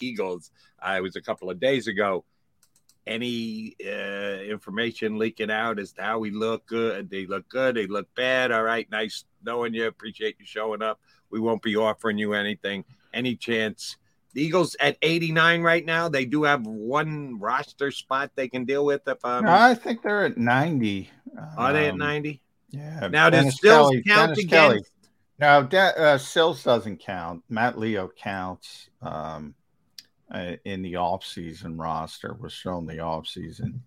Eagles. It was a couple of days ago. Any information leaking out as to how we look good? They look good. They look bad. All right. Nice knowing you. Appreciate you showing up. We won't be offering you anything. Any chance? The Eagles at 89 right now. They do have one roster spot they can deal with. I think they're at 90. Are they at 90? Yeah. Now, does Sills count again? No, Sills doesn't count. Matt Leo counts. In the offseason roster was shown the offseason.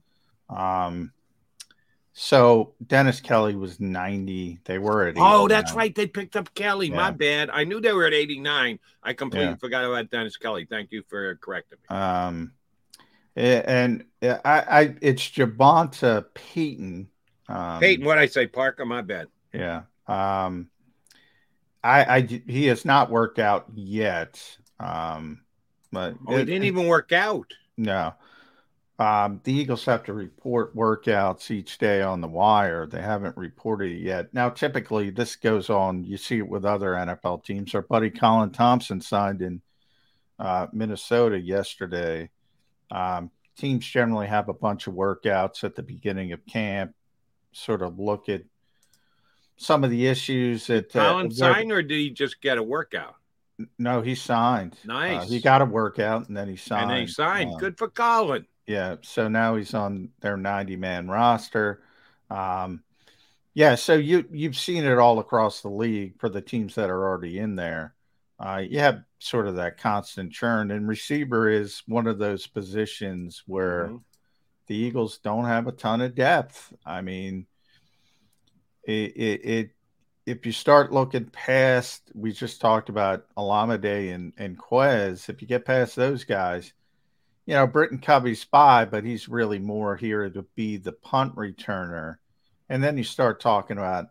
So Dennis Kelce was 90. They were at 89. Oh, that's right. They picked up Kelce. Yeah. My bad. I knew they were at 89. I completely forgot about Dennis Kelce. Thank you for correcting me. And I it's Javonte Payton. Payton, what'd I say? Parker, my bad. Yeah. He has not worked out yet. But it didn't even work out. No. The Eagles have to report workouts each day on the wire. They haven't reported it yet. Now, typically, this goes on. You see it with other NFL teams. Our buddy Colin Thompson signed in Minnesota yesterday. Teams generally have a bunch of workouts at the beginning of camp, sort of look at some of the issues. That Colin signed, or did he just get a workout? No, he signed. Nice. He got a workout, and then he signed. And then he signed. Good for Colin. Yeah, so now he's on their 90-man roster. So you've seen it all across the league for the teams that are already in there. You have sort of that constant churn, and receiver is one of those positions where the Eagles don't have a ton of depth. I mean, if you start looking past, we just talked about Olamide and Quez. If you get past those guys, you know, Britton Covey's by, but he's really more here to be the punt returner. And then you start talking about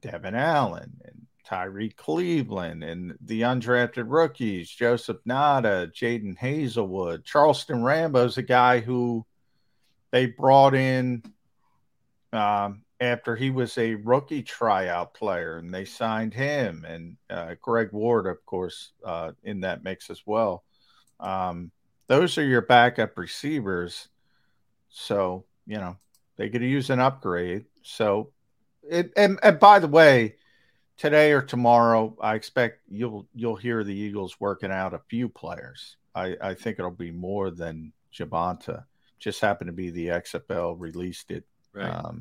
Devin Allen and Tyree Cleveland and the undrafted rookies, Joseph Nada, Jaden Hazelwood. Charleston Rambo's a guy who they brought in after he was a rookie tryout player, and they signed him, and Greg Ward, of course, in that mix as well. Those are your backup receivers. So, you know, they could use an upgrade. So, and by the way, today or tomorrow, I expect you'll hear the Eagles working out a few players. I think it'll be more than Javonte. Just happened to be the XFL released it. Right.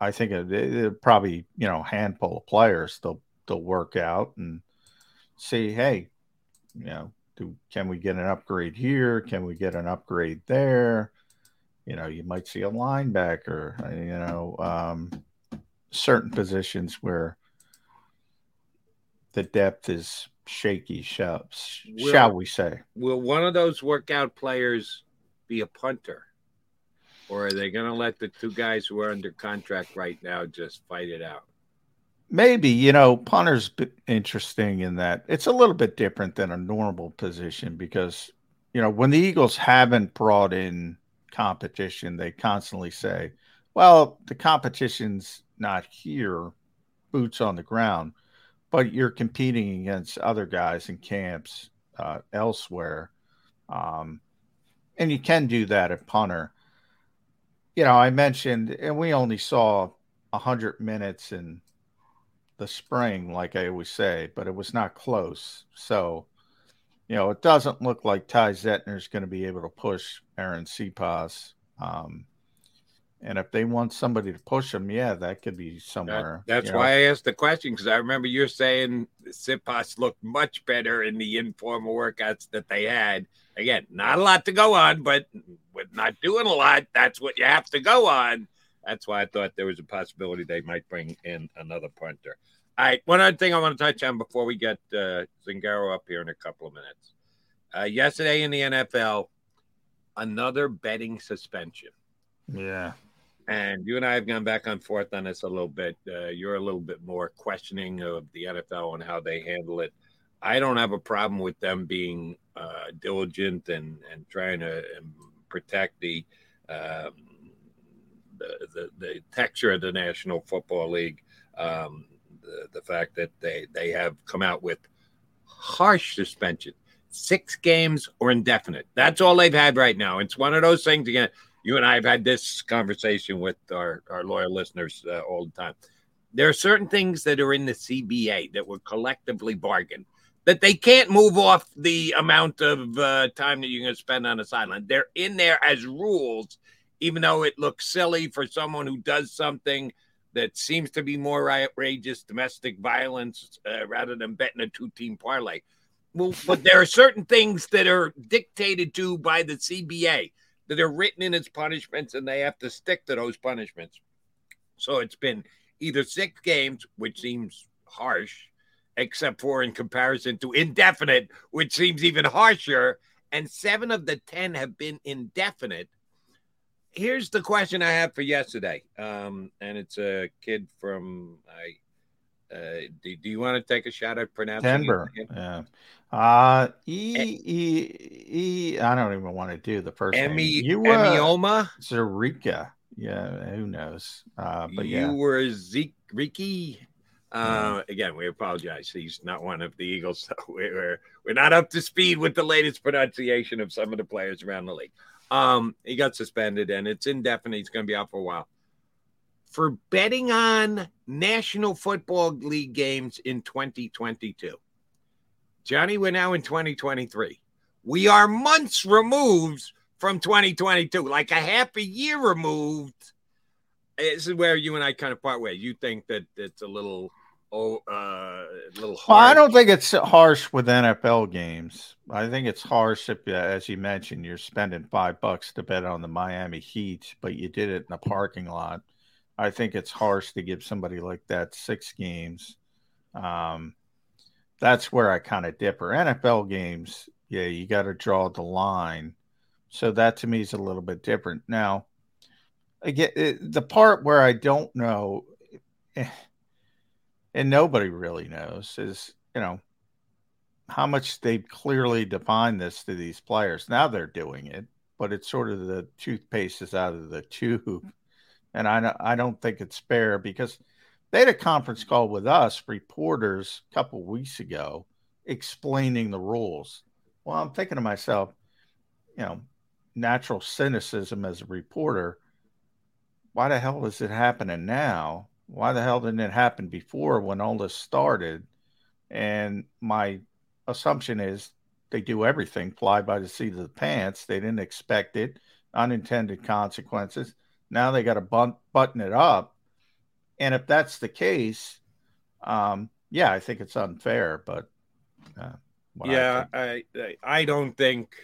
I think it probably, you know, handful of players they'll work out and see, hey, you know, can we get an upgrade here? Can we get an upgrade there? You know, you might see a linebacker, you know, certain positions where the depth is shaky, shall we say. Will one of those workout players be a punter? Or are they going to let the two guys who are under contract right now just fight it out? Maybe. You know, punter's interesting in that it's a little bit different than a normal position because, you know, when the Eagles haven't brought in competition, they constantly say, well, the competition's not here, boots on the ground, but you're competing against other guys in camps elsewhere. And you can do that at punter. You know, I mentioned, and we only saw 100 minutes in the spring, like I always say, but it was not close. So, you know, it doesn't look like Ty Zettner is going to be able to push Aaron Sipas. And if they want somebody to push him, yeah, that could be somewhere. That's why I asked the question, because I remember you're saying Sipas looked much better in the informal workouts that they had. Again, not a lot to go on, but with not doing a lot, that's what you have to go on. That's why I thought there was a possibility they might bring in another punter. All right, one other thing I want to touch on before we get Zangaro up here in a couple of minutes. Yesterday in the NFL, another betting suspension. Yeah. And you and I have gone back and forth on this a little bit. You're a little bit more questioning of the NFL and how they handle it. I don't have a problem with them being diligent and trying to protect the texture of the National Football League, the fact that they have come out with harsh suspension, 6 games or indefinite. That's all they've had right now. It's one of those things, again, you and I have had this conversation with our loyal listeners all the time. There are certain things that are in the CBA that were collectively bargained, that they can't move off the amount of time that you're going to spend on a sideline. They're in there as rules, even though it looks silly for someone who does something that seems to be more outrageous, domestic violence, rather than betting a 2-team parlay. Well, but there are certain things that are dictated to by the CBA that are written in its punishments, and they have to stick to those punishments. So it's been either 6 games, which seems harsh, except for in comparison to indefinite, which seems even harsher. And 7 of the 10 have been indefinite. Here's the question I have for yesterday. And it's a kid from, do you want to take a shot at pronouncing Denver? Yeah. I don't even want to do the first name. Emioma? Zarika. Yeah, who knows? But yeah. You were Zeke Ricky. Again, we apologize. He's not one of the Eagles, so we're not up to speed with the latest pronunciation of some of the players around the league. He got suspended, and it's indefinite. He's going to be out for a while. For betting on National Football League games in 2022. Johnny, we're now in 2023. We are months removed from 2022, like a half a year removed. This is where you and I kind of part ways. You think that it's a little harsh. Well, I don't think it's harsh with NFL games. I think it's harsh if, as you mentioned, you're spending $5 to bet on the Miami Heat, but you did it in the parking lot. I think it's harsh to give somebody like that 6 games. That's where I kind of differ. NFL games, yeah, you got to draw the line. So that to me is a little bit different. Now, again, the part where I don't know, and nobody really knows, is, you know, how much they've clearly defined this to these players. Now they're doing it, but it's sort of the toothpaste is out of the tube. And I don't think it's fair, because they had a conference call with us reporters a couple of weeks ago explaining the rules. Well, I'm thinking to myself, you know, natural cynicism as a reporter, why the hell is it happening now? Why the hell didn't it happen before when all this started? And my assumption is they do everything fly by the seat of the pants. They didn't expect it, unintended consequences. Now they got to button it up. And if that's the case, yeah, I think it's unfair. But yeah, I don't think,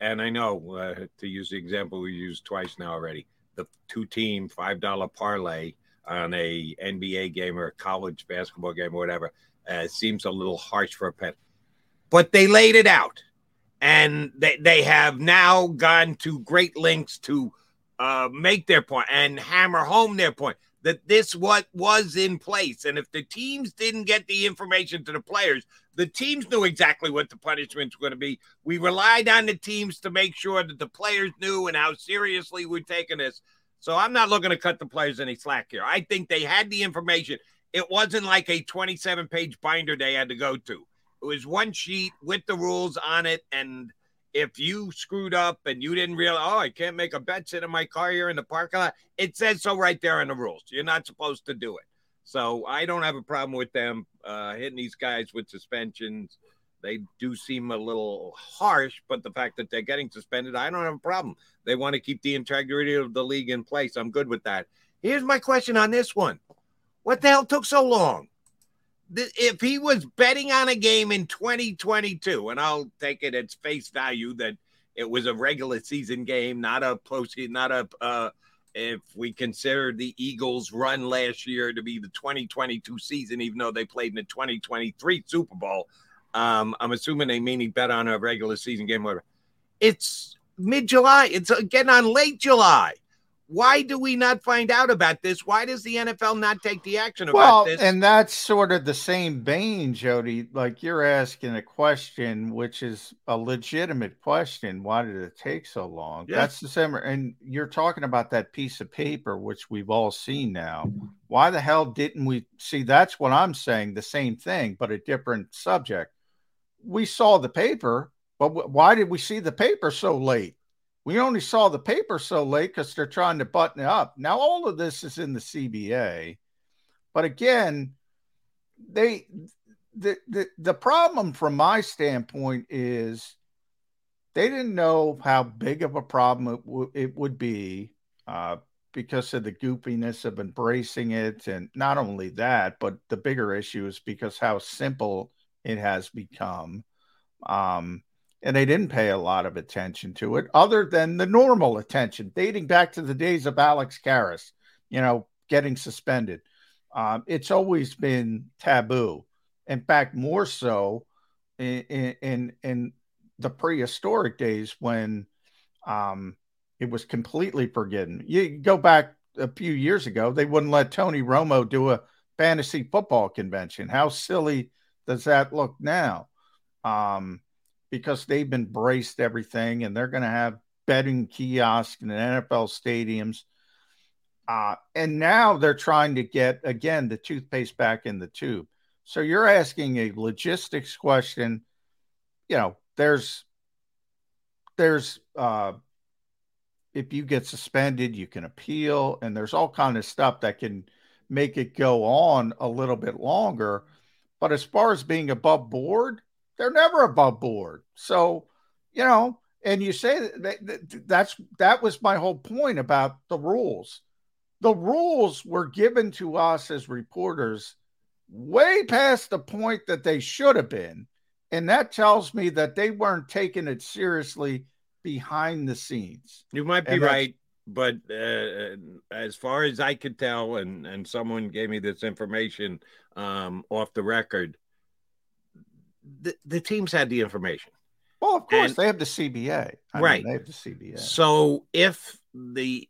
and I know to use the example we used twice now already, the 2-team $5 parlay on a NBA game or a college basketball game or whatever seems a little harsh for a pen. But they laid it out, and they have now gone to great lengths to make their point and hammer home their point that this what was in place. And if the teams didn't get the information to the players, the teams knew exactly what the punishment's going to be. We relied on the teams to make sure that the players knew and how seriously we're taking this. So I'm not looking to cut the players any slack here. I think they had the information. It wasn't like a 27-page binder they had to go to. It was one sheet with the rules on it, and if you screwed up and you didn't realize, oh, I can't make a bet sitting in my car here in the parking lot, it says so right there in the rules. You're not supposed to do it. So I don't have a problem with them hitting these guys with suspensions. They do seem a little harsh, but the fact that they're getting suspended, I don't have a problem. They want to keep the integrity of the league in place. I'm good with that. Here's my question on this one. What the hell took so long? If he was betting on a game in 2022, and I'll take it at face value that it was a regular season game, not a postseason, not a if we consider the Eagles' run last year to be the 2022 season, even though they played in the 2023 Super Bowl, I'm assuming they mean he bet on a regular season game. Whatever. It's mid-July. It's getting on late July. Why do we not find out about this? Why does the NFL not take the action about this? And that's sort of the same vein, Jody. Like, you're asking a question, which is a legitimate question. Why did it take so long? Yeah. That's the same. And you're talking about that piece of paper, which we've all seen now. Why the hell didn't we see? That's what I'm saying. The same thing, but a different subject. We saw the paper, but why did we see the paper so late? We only saw the paper so late because they're trying to button it up. Now, all of this is in the CBA. But again, the problem from my standpoint is they didn't know how big of a problem it would be because of the goofiness of embracing it. And not only that, but the bigger issue is because how simple it has become. And they didn't pay a lot of attention to it other than the normal attention dating back to the days of Alex Karras, you know, getting suspended. It's always been taboo. In fact, more so in the prehistoric days when it was completely forbidden. You go back a few years ago, they wouldn't let Tony Romo do a fantasy football convention. How silly does that look now? Because they've embraced everything, and they're going to have betting kiosks in NFL stadiums. And now they're trying to get, again, the toothpaste back in the tube. So you're asking a logistics question. You know, there's if you get suspended, you can appeal, and there's all kinds of stuff that can make it go on a little bit longer. But as far as being above board, they're never above board. So, you know, and you say that was my whole point about the rules. The rules were given to us as reporters way past the point that they should have been. And that tells me that they weren't taking it seriously behind the scenes. You might be right. But as far as I could tell, and someone gave me this information off the record, the teams had the information. Well, of course, and they have the CBA. I mean, they have the CBA. So if the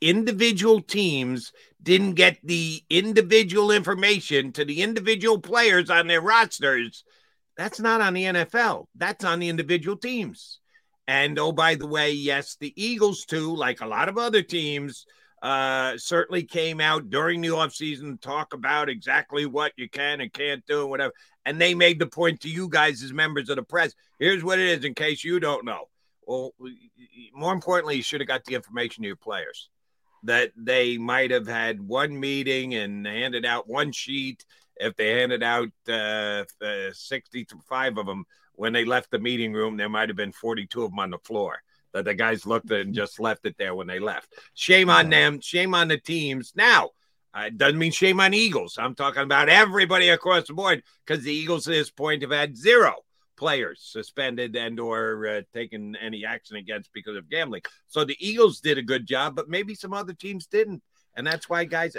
individual teams didn't get the individual information to the individual players on their rosters, that's not on the NFL. That's on the individual teams. And, oh, by the way, yes, the Eagles, too, like a lot of other teams, certainly came out during the offseason to talk about exactly what you can and can't do and whatever. And they made the point to you guys as members of the press, here's what it is in case you don't know. Well, more importantly, you should have got the information to your players that they might have had one meeting and handed out one sheet. If they handed out 65 of them when they left the meeting room, there might have been 42 of them on the floor that the guys looked at and just left it there when they left. Shame on them. Shame on the teams. Now, it doesn't mean shame on Eagles. I'm talking about everybody across the board because the Eagles at this point have had zero players suspended and or taken any action against because of gambling. So the Eagles did a good job, but maybe some other teams didn't. And that's why, guys,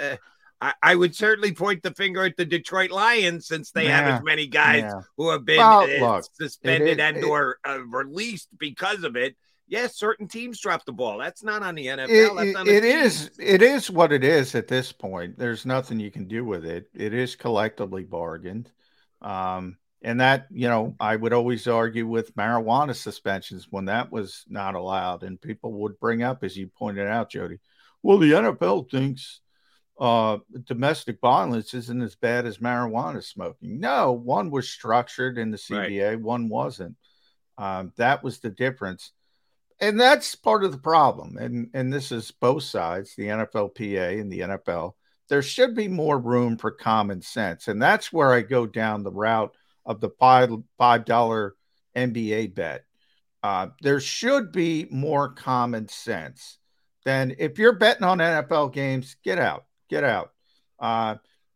I would certainly point the finger at the Detroit Lions since they have as many guys who have been suspended and or released because of it. Yes, certain teams drop the ball. That's not on the NFL. It is what it is at this point. There's nothing you can do with it. It is collectively bargained. And that, you know, I would always argue with marijuana suspensions when that was not allowed. And people would bring up, as you pointed out, Jody, well, the NFL thinks domestic violence isn't as bad as marijuana smoking. No, one was structured in the CBA. Right. One wasn't. That was the difference. And that's part of the problem. And this is both sides, the NFLPA and the NFL. There should be more room for common sense. And that's where I go down the route of the $5 NBA bet. There should be more common sense than if you're betting on NFL games, get out.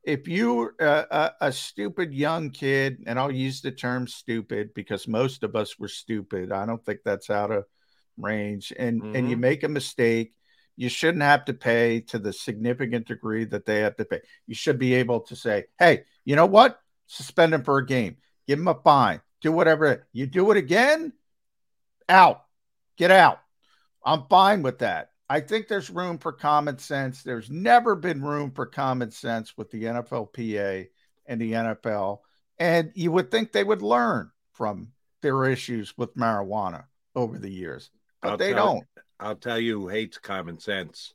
If you're a stupid young kid, and I'll use the term stupid because most of us were stupid. I don't think that's out of range. And you make a mistake, you shouldn't have to pay to the significant degree that they have to pay. You should be able to say, hey, you know what? Suspend him for a game, give him a fine, do whatever. You do it again, out, get out. I'm fine with that. I think there's room for common sense. There's never been room for common sense with the NFLPA and the NFL. And you would think they would learn from their issues with marijuana over the years, but they don't. I'll tell you who hates common sense.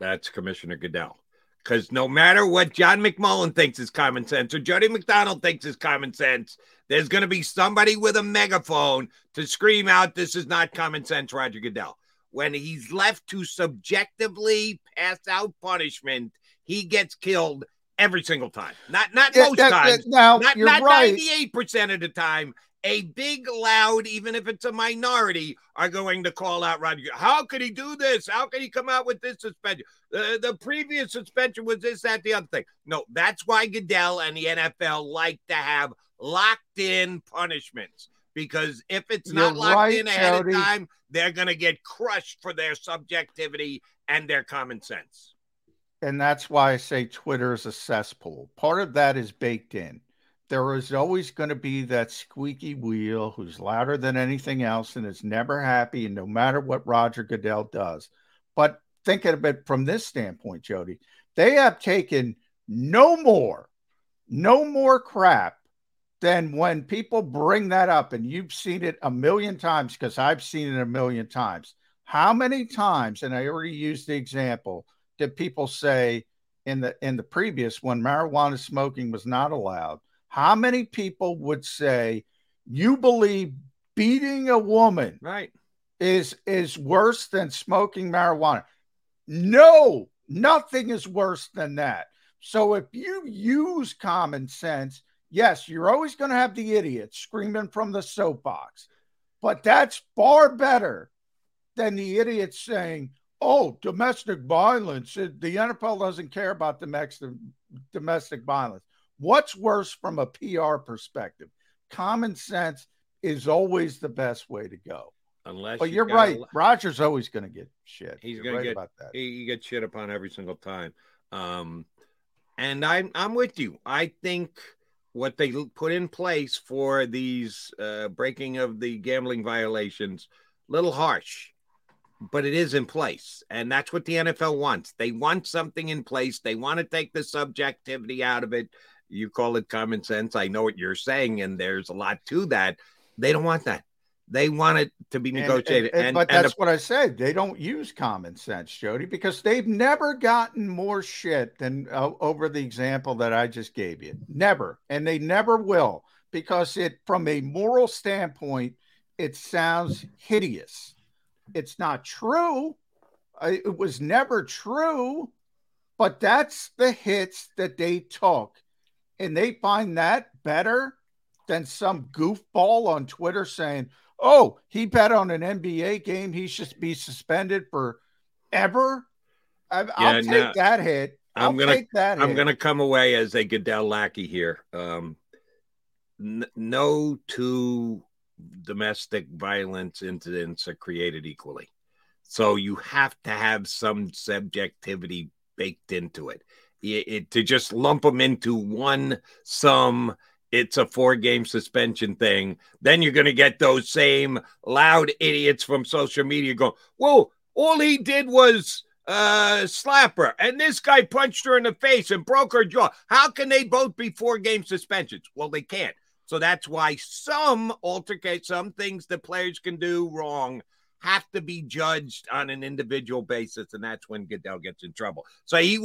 That's Commissioner Goodell. Because no matter what John McMullen thinks is common sense or Jody McDonald thinks is common sense, there's going to be somebody with a megaphone to scream out, this is not common sense, Roger Goodell. When he's left to subjectively pass out punishment, he gets killed every single time. Not most times. You're right. 98% of the time. A big, loud, even if it's a minority, are going to call out Roger. How could he do this? How could he come out with this suspension? The previous suspension was this, that, the other thing. No, that's why Goodell and the NFL like to have locked-in punishments. Because if it's not locked in ahead of time, they're going to get crushed for their subjectivity and their common sense. And that's why I say Twitter is a cesspool. Part of that is baked in. There is always going to be that squeaky wheel who's louder than anything else and is never happy, and no matter what Roger Goodell does. But thinking of it from this standpoint, Jody, they have taken no more crap than when people bring that up, and you've seen it a million times because I've seen it a million times. How many times, and I already used the example, did people say in the previous when marijuana smoking was not allowed, how many people would say you believe beating a woman is worse than smoking marijuana? No, nothing is worse than that. So if you use common sense, yes, you're always going to have the idiot screaming from the soapbox, but that's far better than the idiot saying, oh, domestic violence. The NFL doesn't care about domestic violence. What's worse from a PR perspective? Common sense is always the best way to go. unless. But you're right. Rodgers always going to get shit. He's going to get about that. He gets shit upon every single time. And I'm with you. I think what they put in place for these breaking of the gambling violations, a little harsh, but it is in place. And that's what the NFL wants. They want something in place. They want to take the subjectivity out of it. You call it common sense. I know what you're saying, and there's a lot to that. They don't want that. They want it to be negotiated. But that's what I said. They don't use common sense, Jody, because they've never gotten more shit than over the example that I just gave you. Never. And they never will, because it, from a moral standpoint, it sounds hideous. It's not true. It was never true. But that's the hits that they took. And they find that better than some goofball on Twitter saying, oh, he bet on an NBA game. He should be suspended forever. I'll take that hit. I'm going to come away as a Goodell lackey here. No two domestic violence incidents are created equally. So you have to have some subjectivity baked into it. To just lump them into one sum, it's a 4-game suspension thing. Then you're going to get those same loud idiots from social media going, whoa, all he did was slap her, and this guy punched her in the face and broke her jaw. How can they both be 4-game suspensions? Well, they can't. So that's why some things that players can do wrong have to be judged on an individual basis, and that's when Goodell gets in trouble. So he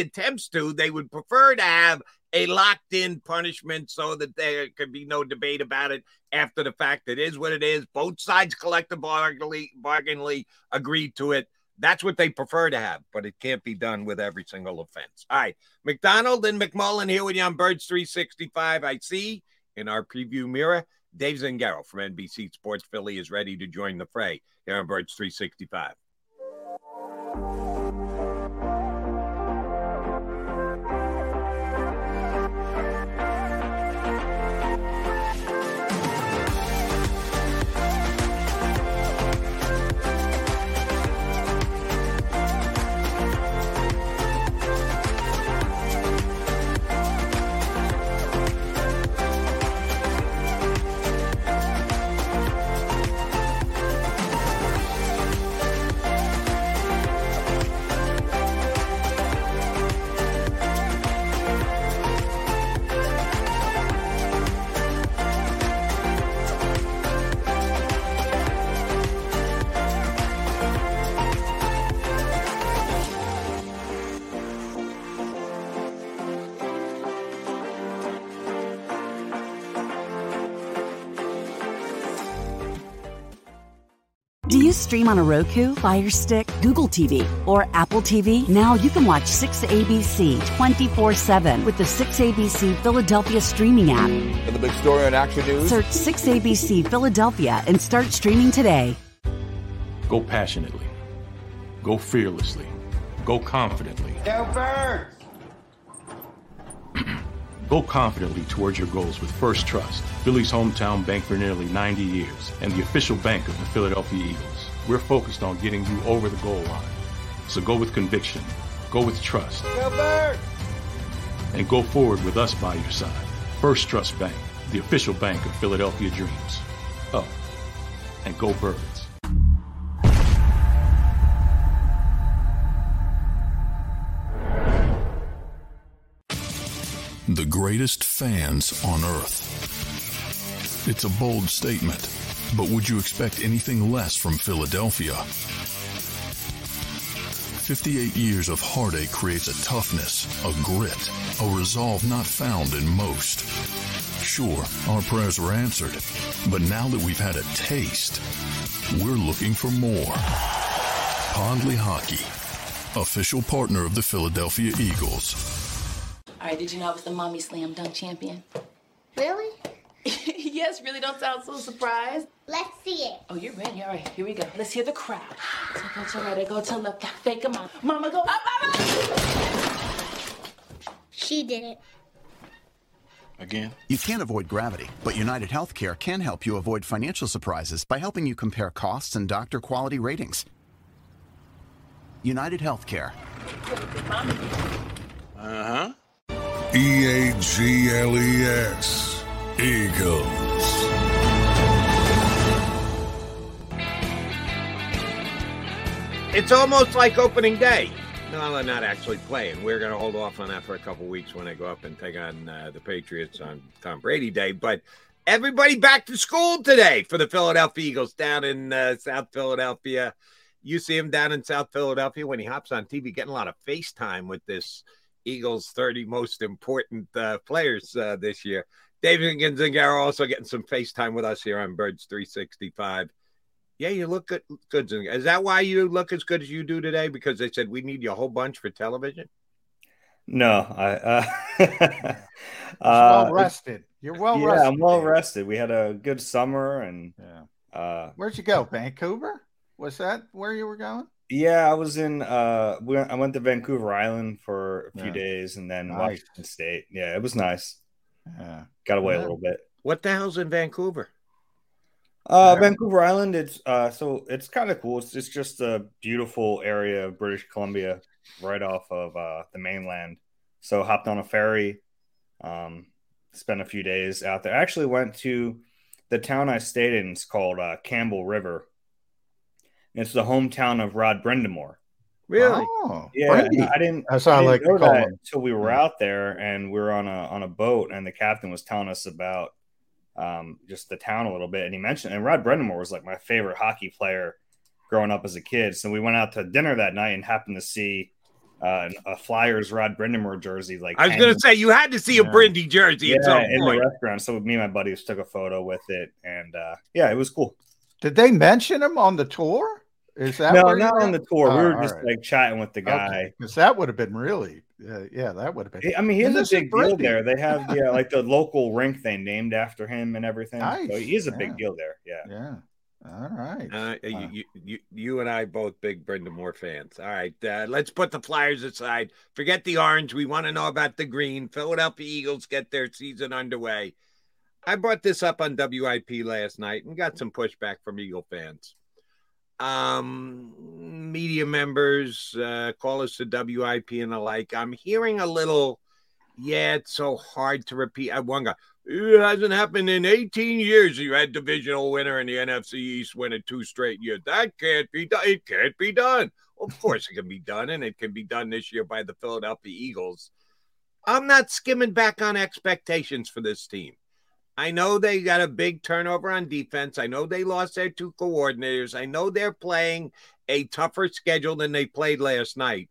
attempts to. They would prefer to have a locked-in punishment so that there could be no debate about it after the fact. It is what it is. Both sides collectively bargainly agreed to it. That's what they prefer to have, but it can't be done with every single offense. All right, McDonald and McMullen here with you on Birds 365. I see in our preview mirror, Dave Zangaro from NBC Sports Philly is ready to join the fray here on Birds 365. Do you stream on a Roku, Fire Stick, Google TV, or Apple TV? Now you can watch 6ABC 24/7 with the 6ABC Philadelphia streaming app. And the big story on Action News. Search 6ABC Philadelphia and start streaming today. Go passionately. Go fearlessly. Go confidently. Go Birds! Go confidently towards your goals with First Trust, Philly's hometown bank for nearly 90 years, and the official bank of the Philadelphia Eagles. We're focused on getting you over the goal line. So go with conviction, go with trust, go Birds! And go forward with us by your side. First Trust Bank, the official bank of Philadelphia dreams. Up and go Birds. The greatest fans on earth. It's a bold statement, but would you expect anything less from Philadelphia? 58 years of heartache creates a toughness, a grit, a resolve not found in most. Sure, our prayers were answered, but now that we've had a taste, we're looking for more. Pondley Hockey, official partner of the Philadelphia Eagles. All right, did you know I was the Mommy Slam Dunk Champion? Really? Yes, really, don't sound so surprised. Let's see it. Oh, you're ready, all right, here we go. Let's hear the crowd. So go to right, go to left, fake a mama. Mama, go up, mama! She did it. again? You can't avoid gravity, but United Healthcare can help you avoid financial surprises by helping you compare costs and doctor quality ratings. United Healthcare. Uh-huh. E-A-G-L-E-S. Eagles. It's almost like opening day. No, they're not actually playing. We're going to hold off on that for a couple weeks when they go up and take on the Patriots on Tom Brady Day. But everybody back to school today for the Philadelphia Eagles down in South Philadelphia. You see him down in South Philadelphia when he hops on TV, getting a lot of FaceTime with this Eagles 30 most important players this year. David and Zangaro also getting some FaceTime with us here on Birds 365. Yeah, you look good. Is that why you look as good as you do today? Because they said we need you a whole bunch for television? No. Well rested. You're well rested. Yeah, I'm well rested. We had a good summer. And where'd you go? Vancouver? Was that where you were going? Yeah, I was in I went to Vancouver Island for a few days and then Washington State. Yeah, it was nice. Yeah. Got away a little bit. What the hell's in Vancouver? Vancouver Island, it's kind of cool. It's just a beautiful area of British Columbia right off of the mainland. So hopped on a ferry, spent a few days out there. I actually went to the town I stayed in. It's called Campbell River. And it's the hometown of Rod Brindamore. Really? Oh, yeah. I didn't know that until we were out there and we were on a boat and the captain was telling us about just the town a little bit, and he mentioned, and Rod Brindamore was like my favorite hockey player growing up as a kid. So we went out to dinner that night and happened to see a Flyers Rod Brindamore jersey. Like I was going to say, you had to see a Brindy jersey at some point in the restaurant. So me and my buddies took a photo with it, and it was cool. Did they mention him on the tour? No, not on the tour. We were just like chatting with the guy. Because that would have been really. That would have been. I mean, he's a big deal there. They have, like the local rink they named after him and everything. Nice. So he is a big deal there. Yeah. All right. You and I both big Brindamore fans. All right. Let's put the Flyers aside. Forget the orange. We want to know about the green. Philadelphia Eagles get their season underway. I brought this up on WIP last night and got some pushback from Eagle fans. Media members, callers to WIP and the like. I'm hearing a little, it's so hard to repeat. One guy, it hasn't happened in 18 years. You had divisional winner in the NFC East winning 2 straight years. That can't be done. It can't be done. Of course it can be done, and it can be done this year by the Philadelphia Eagles. I'm not skimming back on expectations for this team. I know they got a big turnover on defense. I know they lost their 2 coordinators. I know they're playing a tougher schedule than they played last night.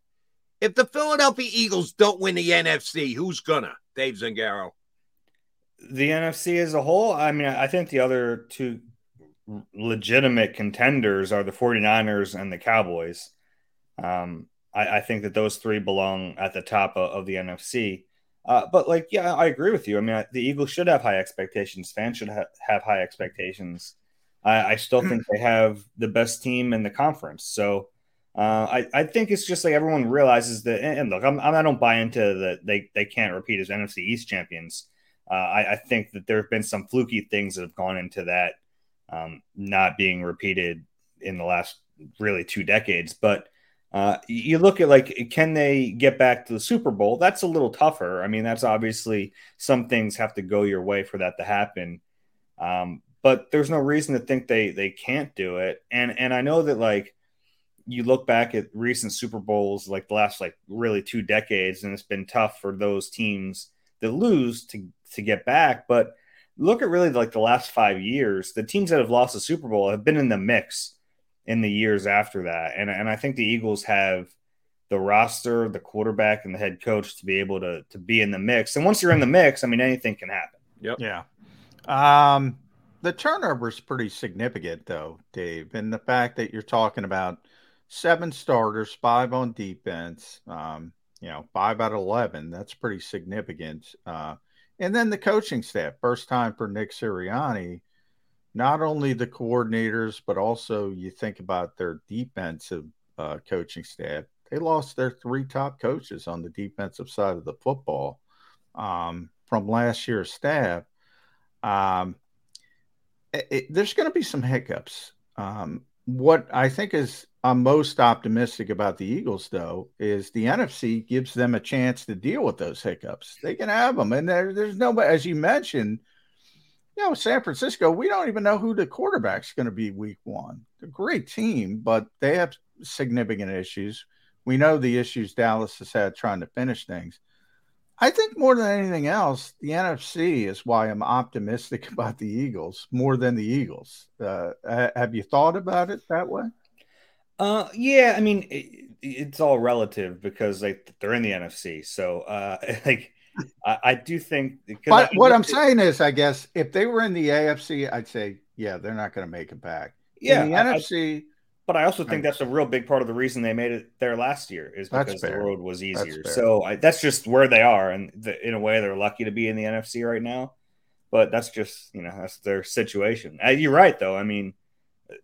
If the Philadelphia Eagles don't win the NFC, who's gonna? Dave Zangaro. The NFC as a whole? I mean, I think the other 2 legitimate contenders are the 49ers and the Cowboys. I think that those 3 belong at the top of the NFC. But I agree with you. I mean, the Eagles should have high expectations. Fans should have high expectations. I still think they have the best team in the conference. So I think it's just like everyone realizes that. And look, I don't buy into that they can't repeat as NFC East champions. I think that there have been some fluky things that have gone into that not being repeated in the last really 2 decades. But you look at like, can they get back to the Super Bowl? That's a little tougher. I mean, that's obviously some things have to go your way for that to happen. But there's no reason to think they can't do it. And I know that like you look back at recent Super Bowls, like the last like really 2 decades, and it's been tough for those teams that lose to get back. But look at really like the last 5 years, the teams that have lost the Super Bowl have been in the mix in the years after that. And I think the Eagles have the roster, the quarterback, and the head coach to be able to be in the mix. And once you're in the mix, I mean, anything can happen. Yep. Yeah. The turnover is pretty significant, though, Dave. And the fact that you're talking about 7 starters, 5 on defense, 5 out of 11, that's pretty significant. And then the coaching staff, first time for Nick Sirianni. Not only the coordinators, but also you think about their defensive coaching staff. They lost their 3 top coaches on the defensive side of the football. from last year's staff, there's going to be some hiccups. What I think is I'm most optimistic about the Eagles, though, is the NFC gives them a chance to deal with those hiccups. They can have them. And there's no, as you mentioned, you know, San Francisco, we don't even know who the quarterback's going to be week one. They're a great team, but they have significant issues. We know the issues Dallas has had trying to finish things. I think more than anything else, the NFC is why I'm optimistic about the Eagles more than the Eagles. Have you thought about it that way? Yeah, I mean, it's all relative because they're in the NFC. So, I do think. But what I'm saying is, I guess, if they were in the AFC, I'd say, yeah, they're not going to make it back. Yeah, in the NFC. But I also think that's a real big part of the reason they made it there last year is because the road was easier. So that's just where they are. And in a way, they're lucky to be in the NFC right now. But that's just, you know, that's their situation. You're right, though. I mean,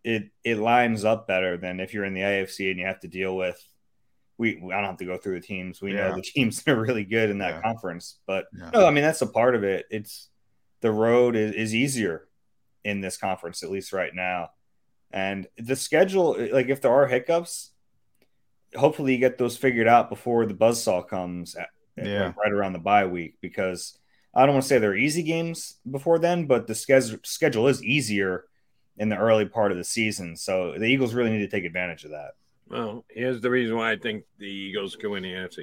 it lines up better than if you're in the AFC and you have to deal with I don't have to go through the teams. We know the teams are really good in that conference. But, no, I mean, that's a part of it. It's the road is easier in this conference, at least right now. And the schedule, like if there are hiccups, hopefully you get those figured out before the buzzsaw comes right around the bye week, because I don't want to say they're easy games before then, but the schedule is easier in the early part of the season. So the Eagles really need to take advantage of that. Well, here's the reason why I think the Eagles go in the NFC.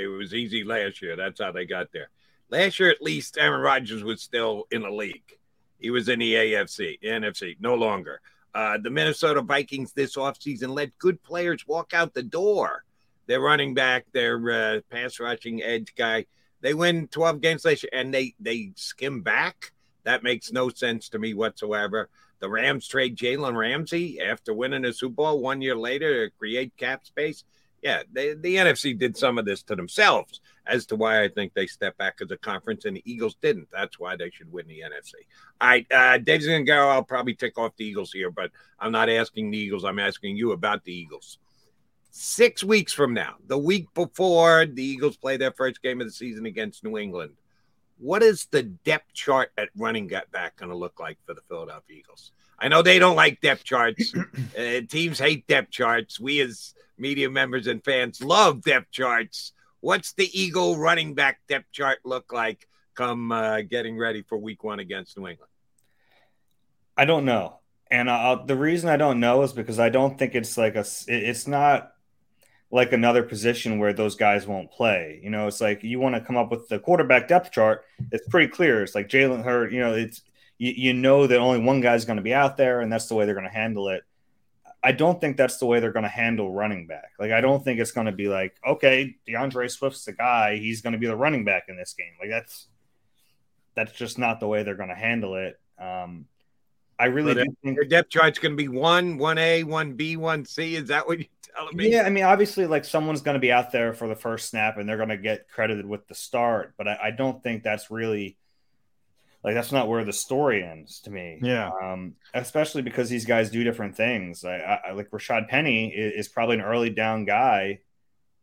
It was easy last year. That's how they got there. Last year, at least, Aaron Rodgers was still in the league. He was in the NFC, no longer. The Minnesota Vikings this offseason let good players walk out the door. Their running back, their pass-rushing edge guy, they win 12 games last year, and they skim back. That makes no sense to me whatsoever. The Rams trade Jalen Ramsey after winning a Super Bowl 1 year later to create cap space. Yeah, the NFC did some of this to themselves as to why I think they stepped back as a conference and the Eagles didn't. That's why they should win the NFC. All right, Dave Zangaro, I'll probably tick off the Eagles here, but I'm not asking the Eagles. I'm asking you about the Eagles. 6 weeks from now, the week before the Eagles play their first game of the season against New England, what is the depth chart at running back going to look like for the Philadelphia Eagles? I know they don't like depth charts. Teams hate depth charts. We as media members and fans love depth charts. What's the Eagle running back depth chart look like come getting ready for week one against New England? I don't know. And the reason I don't know is because I don't think it's not like another position where those guys won't play. You know, it's like you want to come up with the quarterback depth chart. It's pretty clear. It's like Jalen Hurts, you know, it's, you know that only one guy's going to be out there, and that's the way they're going to handle it. I don't think that's the way they're going to handle running back. Like, I don't think it's going to be like, okay, DeAndre Swift's the guy. He's going to be the running back in this game. Like, that's just not the way they're going to handle it. I really do think your depth chart's going to be 1A, 1B, 1C. Is that what you're telling me? Yeah, I mean, obviously, like, someone's going to be out there for the first snap, and they're going to get credited with the start. But I don't think that's really – like, that's not where the story ends to me. Yeah. Especially because these guys do different things. I like Rashad Penny is probably an early down guy.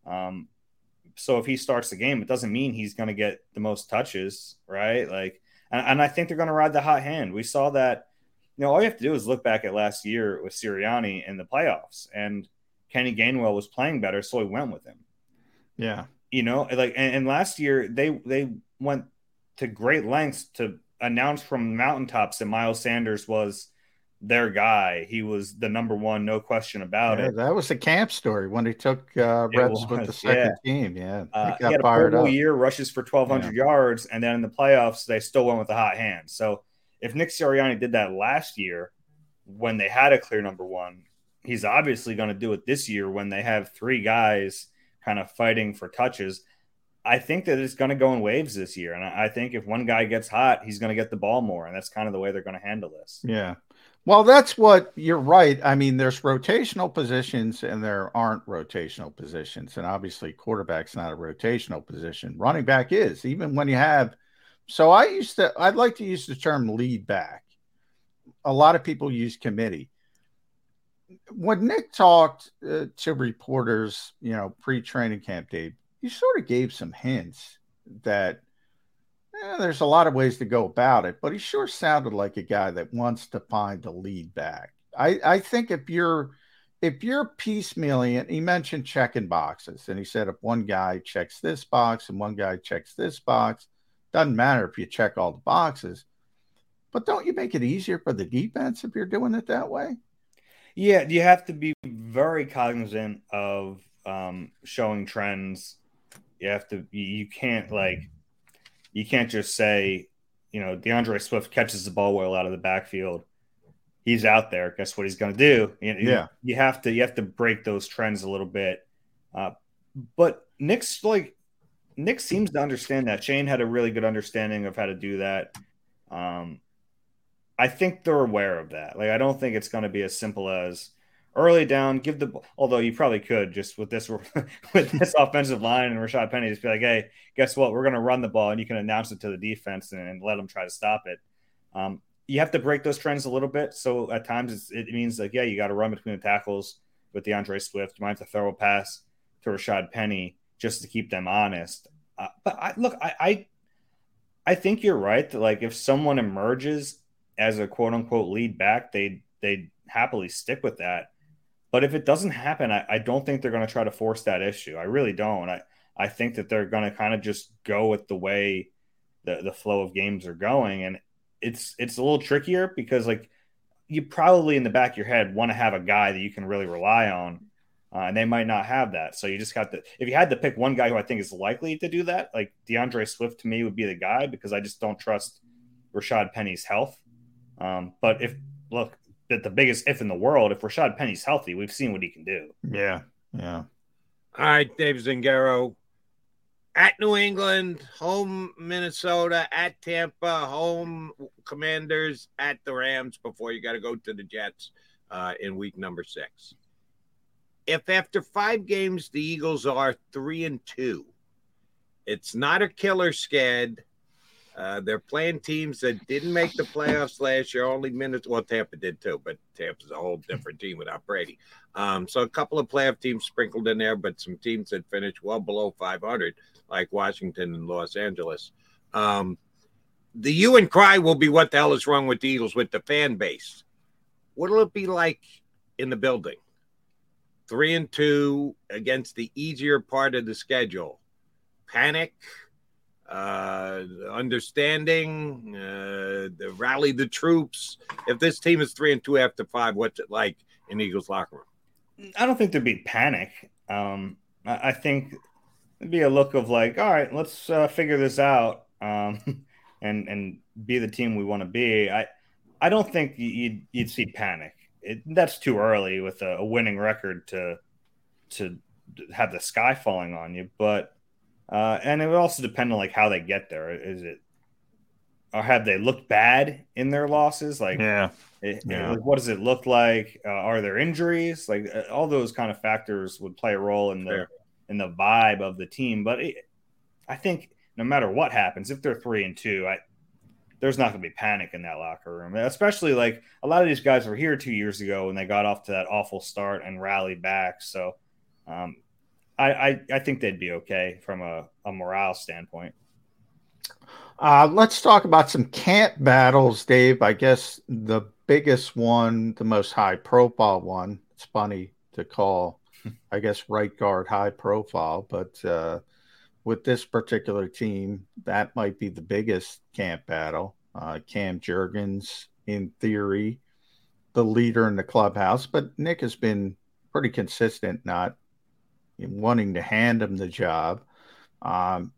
So if he starts the game, it doesn't mean he's going to get the most touches, right? Like, and I think they're going to ride the hot hand. We saw that, you know, all you have to do is look back at last year with Sirianni in the playoffs, and Kenny Gainwell was playing better, so he went with him. Yeah. You know, like, and last year they went to great lengths to announced from mountaintops that Miles Sanders was their guy. He was the number one, no question about it. That was the camp story when he took reps with the second team. Yeah, he had a whole year, rushes for 1,200 yards, and then in the playoffs they still went with a hot hand. So if Nick Sirianni did that last year when they had a clear number one, he's obviously going to do it this year when they have three guys kind of fighting for touches. I think that it's going to go in waves this year. And I think if one guy gets hot, he's going to get the ball more. And that's kind of the way they're going to handle this. Yeah. Well, that's what you're right. I mean, there's rotational positions and there aren't rotational positions. And obviously quarterback's not a rotational position. Running back is, even when you have. So I'd like to use the term lead back. A lot of people use committee. When Nick talked to reporters, you know, pre-training camp, Dave, he sort of gave some hints that There's a lot of ways to go about it, but he sure sounded like a guy that wants to find a lead back. I think if you're piecemealing it, he mentioned checking boxes, and he said if one guy checks this box and one guy checks this box, doesn't matter if you check all the boxes. But don't you make it easier for the defense if you're doing it that way? Yeah, you have to be very cognizant of showing trends. You can't just say, DeAndre Swift catches the ball well out of the backfield. He's out there. Guess what he's going to do? You have to break those trends a little bit. But Nick seems to understand that. Shane had a really good understanding of how to do that. I think they're aware of that. I don't think it's going to be as simple as early down, give the ball. Although you probably could just with this offensive line and Rashad Penny just be like, hey, guess what? We're going to run the ball, and you can announce it to the defense and let them try to stop it. You have to break those trends a little bit. So at times it means you got to run between the tackles with DeAndre Swift. You might have to throw a pass to Rashad Penny just to keep them honest. But I think you're right that if someone emerges as a quote unquote lead back, they'd happily stick with that. But if it doesn't happen, I don't think they're going to try to force that issue. I really don't. I think that they're going to kind of just go with the way the flow of games are going. And it's a little trickier because you probably in the back of your head want to have a guy that you can really rely on, and they might not have that. So you just got to, if you had to pick one guy who I think is likely to do that, DeAndre Swift to me would be the guy, because I just don't trust Rashad Penny's health. But the biggest if in the world, if Rashad Penny's healthy, we've seen what he can do. Yeah. All right, Dave Zangaro. At New England, home Minnesota, at Tampa, home Commanders, at the Rams before you got to go to the Jets in week number 6. If after 5 games the Eagles are 3-2, it's not a killer scad. They're playing teams that didn't make the playoffs last year, only Minnesota. Well, Tampa did too, but Tampa's a whole different team without Brady. So a couple of playoff teams sprinkled in there, but some teams that finished well below 500, like Washington and Los Angeles. The hue and cry will be what the hell is wrong with the Eagles, with the fan base. What will it be like in the building? 3-2 against the easier part of the schedule. Panic. Understanding, rally the troops. If this team is 3-2 after 5, what's it like in Eagles locker room? I don't think there'd be panic. I think it'd be a look of all right, let's figure this out and be the team we want to be. I don't think you'd see panic. That's too early with a winning record to have the sky falling on you, but. And it would also depend on how they get there. Is it, or have they looked bad in their losses? What does it look like? Are there injuries? All those kind of factors would play a role in the Fair. In the vibe of the team. But I think no matter what happens, if they're 3-2, there's not going to be panic in that locker room. Especially a lot of these guys were here 2 years ago when they got off to that awful start and rallied back. So. I think they'd be okay from a morale standpoint. Let's talk about some camp battles, Dave. I guess the biggest one, the most high-profile one. It's funny to call, I guess, right guard high-profile, but with this particular team, that might be the biggest camp battle. Cam Jurgens, in theory, the leader in the clubhouse, but Nick has been pretty consistent, not wanting to hand him the job.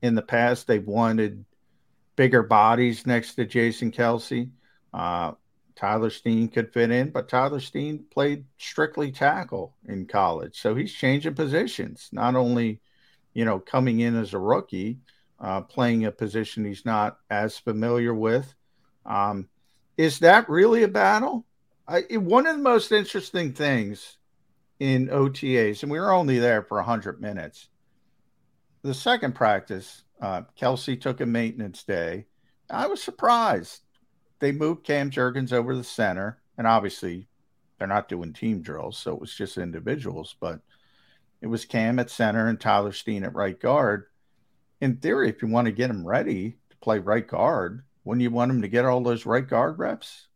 In the past, they've wanted bigger bodies next to Jason Kelce. Tyler Steen could fit in, but Tyler Steen played strictly tackle in college. So he's changing positions, not only, coming in as a rookie, playing a position he's not as familiar with. Is that really a battle? One of the most interesting things in OTAs, and we were only there for 100 minutes. The second practice, Kelce took a maintenance day. I was surprised. They moved Cam Jurgens over the center, and obviously they're not doing team drills, so it was just individuals, but it was Cam at center and Tyler Steen at right guard. In theory, if you want to get him ready to play right guard. Wouldn't you want him to get all those right guard reps?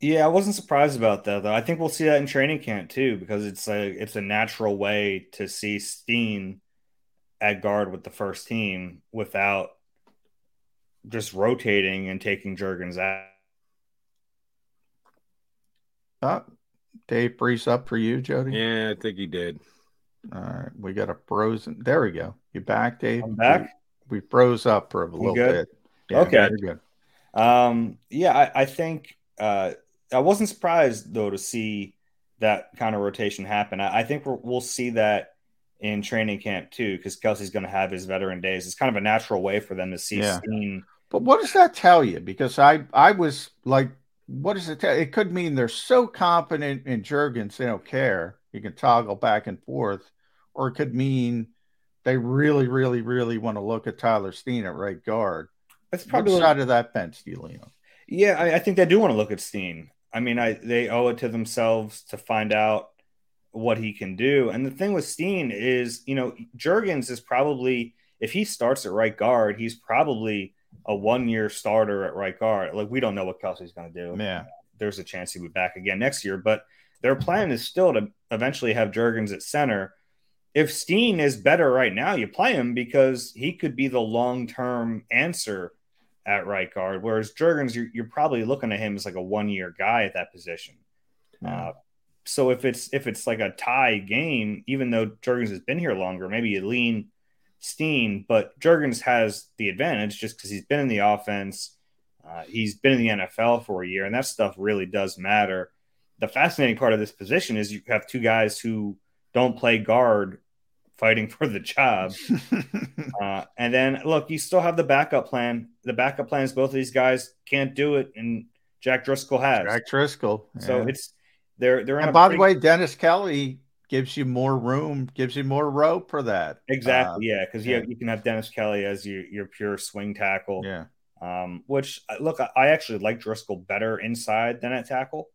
Yeah, I wasn't surprised about that, though. I think we'll see that in training camp, too, because it's a natural way to see Steen at guard with the first team without just rotating and taking Jurgens out. Dave Brees up for you, Jody? Yeah, I think he did. All right, we got a frozen. There we go. You back, Dave? I'm back. We froze up for a little bit. Yeah, okay. You're good. I think I wasn't surprised, though, to see that kind of rotation happen. I think we'll see that in training camp, too, because Kelce's going to have his veteran days. It's kind of a natural way for them to see Steen. But what does that tell you? Because I was like, what does it tell you? It could mean they're so confident in Jurgens, they don't care. You can toggle back and forth. Or it could mean they really, really, really want to look at Tyler Steen at right guard. That's probably outside of that fence, DeLeon. Yeah, I think they do want to look at Steen. I mean, they owe it to themselves to find out what he can do. And the thing with Steen is, Jurgens is probably, if he starts at right guard, he's probably a one-year starter at right guard. Like, we don't know what Kelce's going to do. Yeah. There's a chance he'll be back again next year. But their plan is still to eventually have Jurgens at center. If Steen is better right now, you play him because he could be the long-term answer at right guard, whereas Jurgens, you're probably looking at him as like a one-year guy at that position. So if it's like a tie game, even though Jurgens has been here longer, maybe you lean Steen, but Jurgens has the advantage just because he's been in the offense. He's been in the NFL for a year, and that stuff really does matter. The fascinating part of this position is you have two guys who don't play guard fighting for the job. And then, look, you still have the backup plan. The backup plan is both of these guys can't do it, and Jack Driscoll has. Jack Driscoll. Yeah. So it's they're in. And by the way, Dennis Kelly gives you more room, gives you more rope for that. Exactly, because you can have Dennis Kelly as your pure swing tackle. Yeah. Which, look, I actually like Driscoll better inside than at tackle.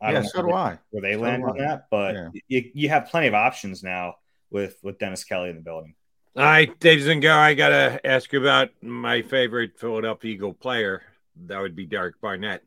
I don't know where they land on that, but you have plenty of options now with Dennis Kelly in the building. All right, Dave Zangaro, I got to ask you about my favorite Philadelphia Eagle player. That would be Derek Barnett,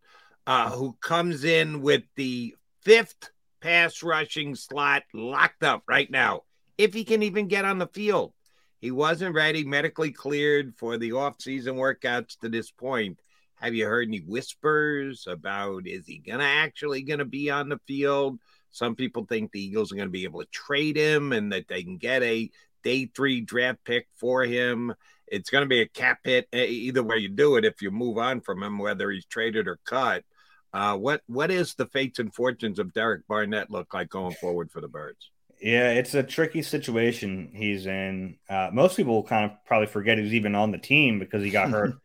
who comes in with the fifth pass rushing slot locked up right now, if he can even get on the field. He wasn't ready, medically cleared for the off-season workouts to this point. Have you heard any whispers about is he actually going to be on the field? Some people think the Eagles are going to be able to trade him and that they can get a day 3 draft pick for him. It's going to be a cap hit either way you do it if you move on from him, whether he's traded or cut. What is the fates and fortunes of Derek Barnett look like going forward for the Birds? Yeah, it's a tricky situation he's in. Most people kind of probably forget he's even on the team because he got hurt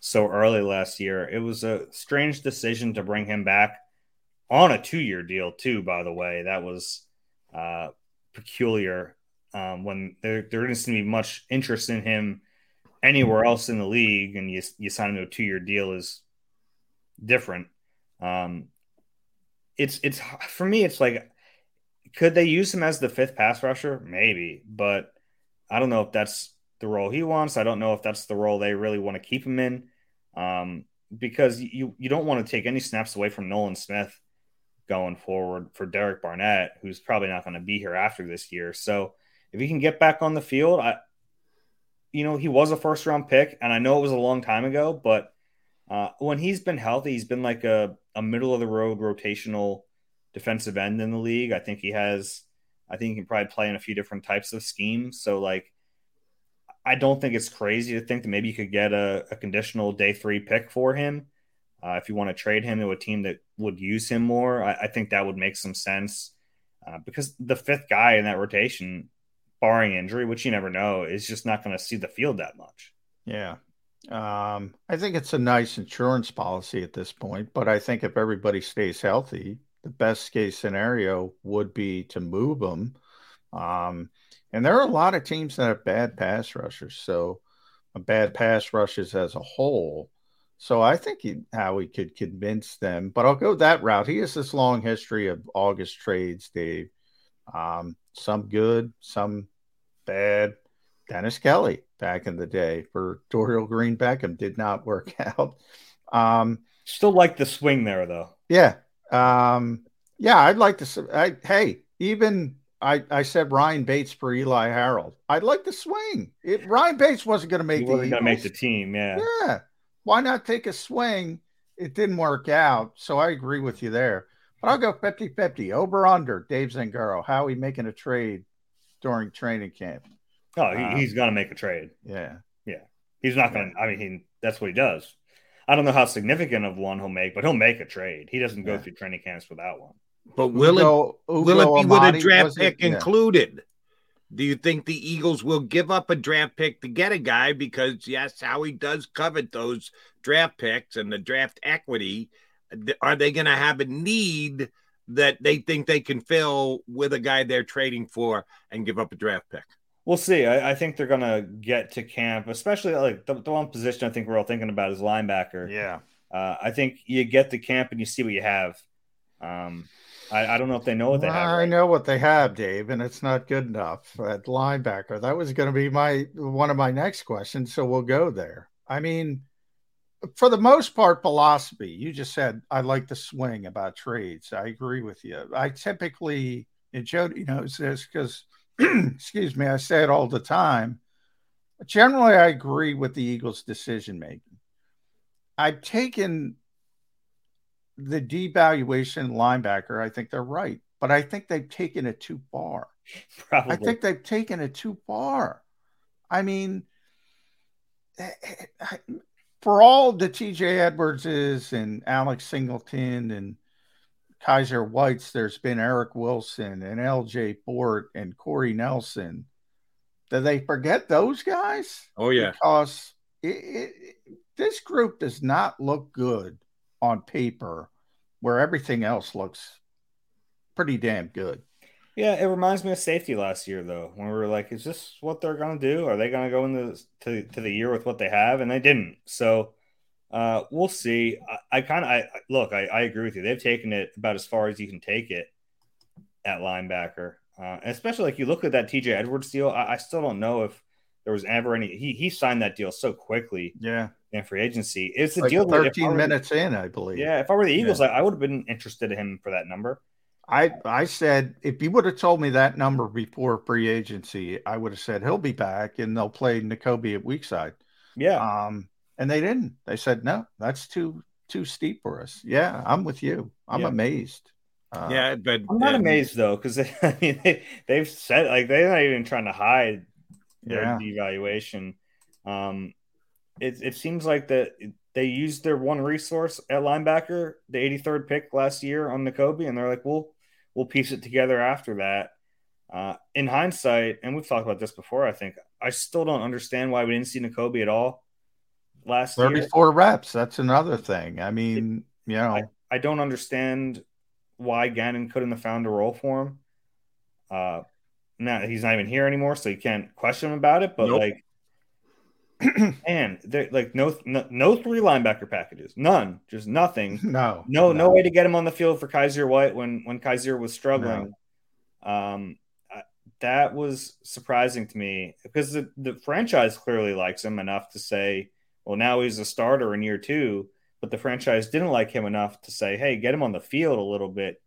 so early last year. It was a strange decision to bring him back on a 2-year deal too, by the way. That was peculiar when there didn't seem to be much interest in him anywhere else in the league, and you sign him to a 2-year deal is different. It's for me, it's like, could they use him as the fifth pass rusher? Maybe, but I don't know if that's the role he wants. I don't know if that's the role they really want to keep him in. Because you don't want to take any snaps away from Nolan Smith going forward for Derek Barnett, who's probably not going to be here after this year. So if he can get back on the field, he was a first-round pick, and I know it was a long time ago, but when he's been healthy, he's been like a middle-of-the-road rotational defensive end in the league. I think he can probably play in a few different types of schemes. So, like, I don't think it's crazy to think that maybe you could get a conditional day 3 pick for him if you want to trade him to a team that would use him more. I think that would make some sense because the fifth guy in that rotation, barring injury, which you never know, is just not going to see the field that much. Yeah. I think it's a nice insurance policy at this point, but I think if everybody stays healthy, the best case scenario would be to move them. And there are a lot of teams that have bad pass rushers, so bad pass rushes as a whole. So I think Howie could convince them, but I'll go that route. He has this long history of August trades, Dave. Some good, some bad. Dennis Kelly back in the day for Dorial Green Beckham did not work out. Still like the swing there, though. Yeah. Yeah, I'd like to. I said Ryan Bates for Eli Harold. I'd like to swing. Ryan Bates wasn't going to make the team. He wasn't going to make the team, yeah. Yeah. Why not take a swing? It didn't work out, so I agree with you there. But I'll go 50-50, over under, Dave Zangaro. Howie making a trade during training camp. Oh, he's going to make a trade. Yeah. Yeah. He's not going to – I mean, that's what he does. I don't know how significant of one he'll make, but he'll make a trade. He doesn't go through training camps without one. But will it be with a draft pick included? Do you think the Eagles will give up a draft pick to get a guy? Because, yes, Howie does covet those draft picks and the draft equity. Are they going to have a need that they think they can fill with a guy they're trading for and give up a draft pick? We'll see. I think they're going to get to camp, especially like the one position I think we're all thinking about is linebacker. Yeah. I think you get to camp and you see what you have. I don't know if they know what they have. Right? I know what they have, Dave, and it's not good enough at linebacker. That was going to be one of my next questions, so we'll go there. I mean, for the most part, philosophy. You just said I like the swing about trades. I agree with you. I typically, and Jody knows this because, excuse me, I say it all the time. Generally, I agree with the Eagles' decision making. I've taken the devaluation linebacker, I think they're right, but I think they've taken it too far. Probably. I think they've taken it too far. I mean, for all the T.J. Edwardses and Alex Singleton and Kyzir Whites, there's been Eric Wilson and L.J. Fort and Corey Nelson. Do they forget those guys? Oh, yeah. Because this group does not look good on paper, where everything else looks pretty damn good. Yeah, it reminds me of safety last year, though, when we were like, "Is this what they're going to do? Are they going to go into to the year with what they have?" And they didn't. So we'll see. I agree with you. They've taken it about as far as you can take it at linebacker, and especially like you look at that T.J. Edwards deal. I still don't know if there was ever any. He signed that deal so quickly. Yeah. And free agency, it's a like deal. 13 minutes in, I believe. Yeah, if I were the Eagles, I would have been interested in him for that number. I said if you would have told me that number before free agency, I would have said he'll be back and they'll play Nakobe at weak side. Yeah, and they didn't. They said no, that's too steep for us. Yeah, I'm with you. I'm amazed. But I'm not amazed though, because they've said like they're not even trying to hide their devaluation. It seems like that they used their one resource at linebacker, the 83rd pick last year on Nakobe, and they're like, we'll piece it together after that. In hindsight, and we've talked about this before, I think, I still don't understand why we didn't see Nakobe at all last year. 34 reps, that's another thing. I mean, I don't understand why Gannon couldn't have found a role for him. Now he's not even here anymore, so you can't question him about it, but like, man, they're like no three linebacker packages, none, just nothing. No way to get him on the field for Kyzir White when Kyzir was struggling. No. That was surprising to me because the franchise clearly likes him enough to say, well, now he's a starter in year two, but the franchise didn't like him enough to say, hey, get him on the field a little bit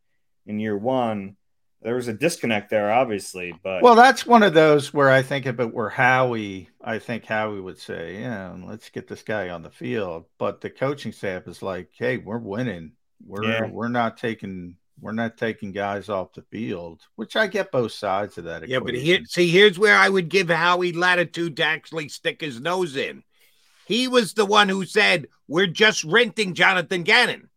in year one. There was a disconnect there, obviously, but well, that's one of those where I think if it were Howie, I think Howie would say, "Yeah, let's get this guy on the field." But the coaching staff is like, "Hey, we're winning. We're not taking guys off the field," which I get both sides of that equation. Yeah, but here's where I would give Howie latitude to actually stick his nose in. He was the one who said, "We're just renting Jonathan Gannon."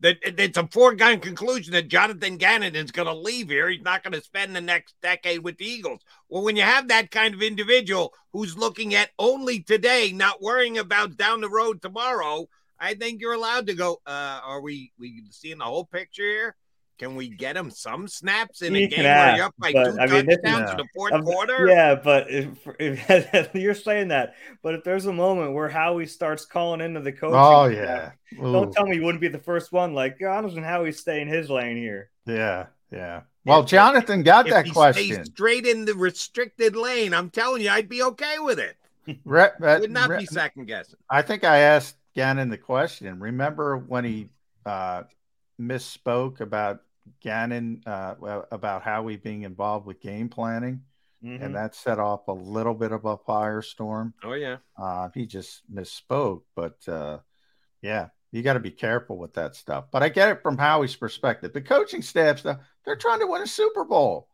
That it's a foregone conclusion that Jonathan Gannon is going to leave here. He's not going to spend the next decade with the Eagles. Well, when you have that kind of individual who's looking at only today, not worrying about down the road tomorrow, I think you're allowed to go, are we seeing the whole picture here? Can we get him some snaps in a game where you're up by two touchdowns in the fourth quarter? Yeah, but if you're saying that. But if there's a moment where Howie starts calling into the coaching, don't tell me you wouldn't be the first one. Like, Jonathan Howie's staying his lane here. Yeah, Yeah. Well, Jonathan got that question. Stays straight in the restricted lane. I'm telling you, I'd be okay with it. Would not be second guessing. I think I asked Gannon the question. Remember when he misspoke about Gannon about Howie being involved with game planning, and that set off a little bit of a firestorm. Oh yeah, he just misspoke, but yeah, you got to be careful with that stuff. But I get it from Howie's perspective. The coaching staff stuff, they're trying to win a Super Bowl.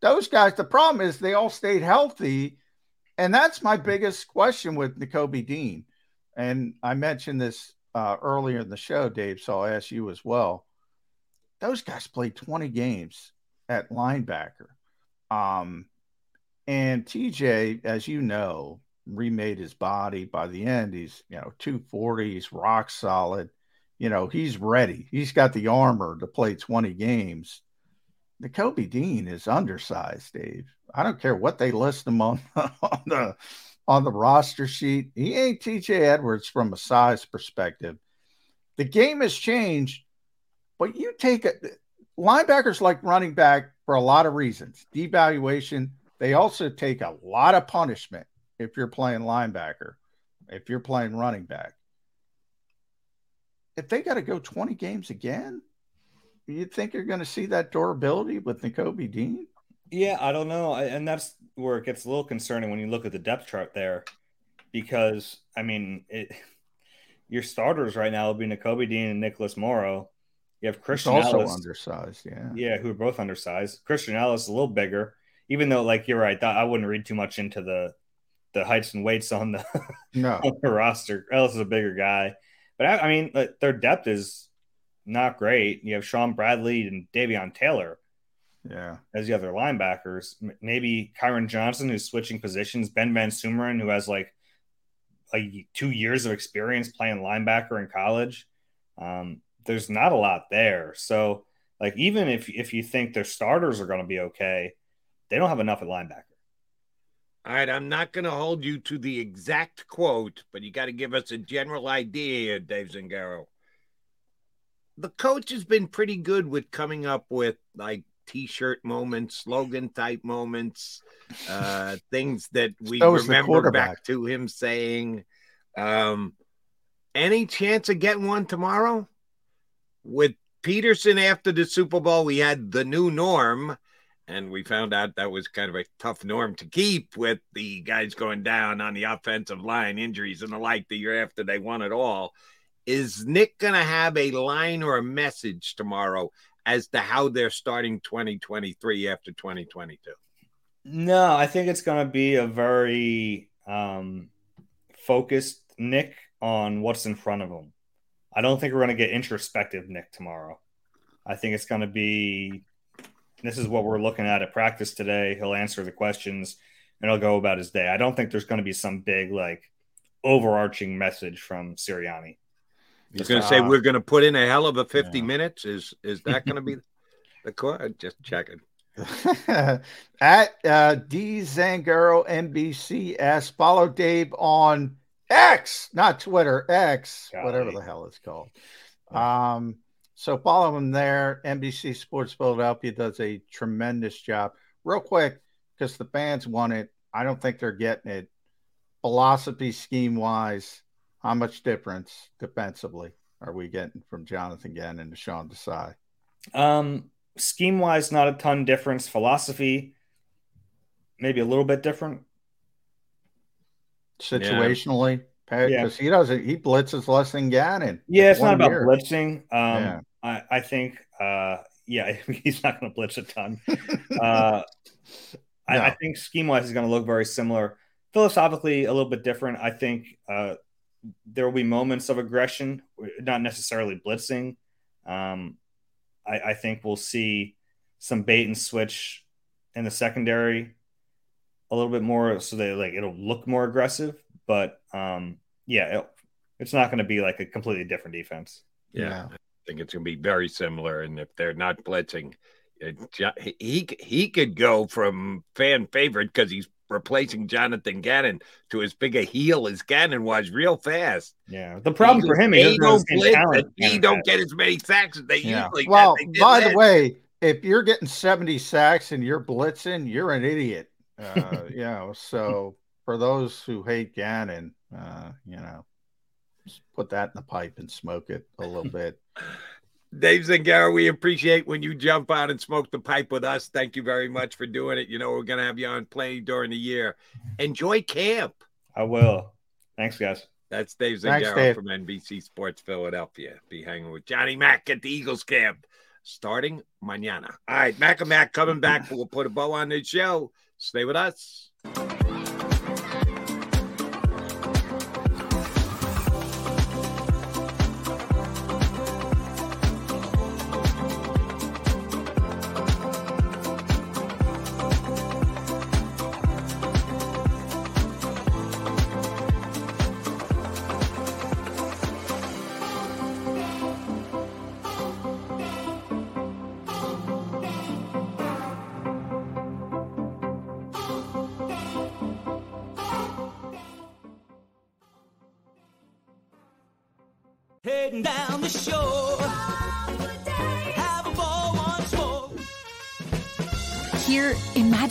Those guys, the problem is they all stayed healthy. And that's my biggest question with Nakobe Dean. And I mentioned this earlier in the show, Dave, so I'll ask you as well. Those guys played 20 games at linebacker. And TJ, as you know, remade his body. By the end, he's, 240, he's rock solid. He's ready. He's got the armor to play 20 games. Nakobe Dean is undersized, Dave. I don't care what they list him on the roster sheet. He ain't T.J. Edwards from a size perspective. The game has changed, but you take linebackers like running back for a lot of reasons. Devaluation. They also take a lot of punishment if you're playing linebacker, if you're playing running back. If they got to go 20 games again, you think you're going to see that durability with Nakobe Dean? Yeah, I don't know. And that's where it gets a little concerning when you look at the depth chart there, because, your starters right now will be Nakobe Dean and Nicholas Morrow. You have Christian Ellis. Also undersized, yeah. Yeah, who are both undersized. Christian Ellis a little bigger, even though, you're right, I wouldn't read too much into the heights and weights on the, on the roster. Ellis is a bigger guy. But, their depth is not great. You have Sean Bradley and Davion Taylor. Yeah, as the other linebackers, maybe Kyron Johnson, who's switching positions, Ben Van Sumeren, who has 2 years of experience playing linebacker in college. There's not a lot there. So, even if you think their starters are going to be okay, they don't have enough at linebacker. All right, I'm not going to hold you to the exact quote, but you got to give us a general idea here, Dave Zangaro. The coach has been pretty good with coming up with T-shirt moments, slogan type moments, things that we remember back to him saying. Any chance of getting one tomorrow? With Peterson after the Super Bowl, we had the new norm, and we found out that was kind of a tough norm to keep with the guys going down on the offensive line, injuries and the like the year after they won it all. Is Nick going to have a line or a message tomorrow as to how they're starting 2023 after 2022? No, I think it's going to be a very focused Nick on what's in front of him. I don't think we're going to get introspective Nick tomorrow. I think it's going to be, this is what we're looking at practice today. He'll answer the questions and he'll go about his day. I don't think there's going to be some big, overarching message from Sirianni. He's going to say we're going to put in a hell of a 50 minutes. Is that going to be the core? Just checking. At D Zangaro NBC asked, follow Dave on X, not Twitter, X, whatever the hell it's called. So follow him there. NBC Sports Philadelphia does a tremendous job. Real quick, because the fans want it. I don't think they're getting it. Philosophy scheme wise, how much difference defensively are we getting from Jonathan Gannon to Sean Desai? Scheme-wise, not a ton difference. Philosophy, maybe a little bit different. Situationally, because he blitzes less than Gannon. Yeah, it's not about blitzing. I think, he's not going to blitz a ton. No. I think scheme-wise is going to look very similar. Philosophically, a little bit different. I think there will be moments of aggression, not necessarily blitzing. I think we'll see some bait and switch in the secondary a little bit more, so they it'll look more aggressive. But it's not going to be a completely different defense. Yeah, I think it's going to be very similar. And if they're not blitzing, he could go from fan favorite because he's replacing Jonathan Gannon to as big a heel as Gannon was real fast. Yeah. The problem for him is he don't get as many sacks as they usually get. Well, by the way, if you're getting 70 sacks and you're blitzing, you're an idiot. You know, so for those who hate Gannon, you know, just put that in the pipe and smoke it a little bit. Dave Zangaro, we appreciate when you jump out and smoke the pipe with us. Thank you very much for doing it. You know, we're going to have you on plenty during the year. Enjoy camp. I will. Thanks, guys. That's Dave Zangaro from NBC Sports Philadelphia. Be hanging with Johnny Mac at the Eagles camp starting mañana. All right, Mac and Mac coming back. We'll put a bow on this show. Stay with us. Down the shore, have a ball once more. Here,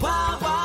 Wild, wild, wild.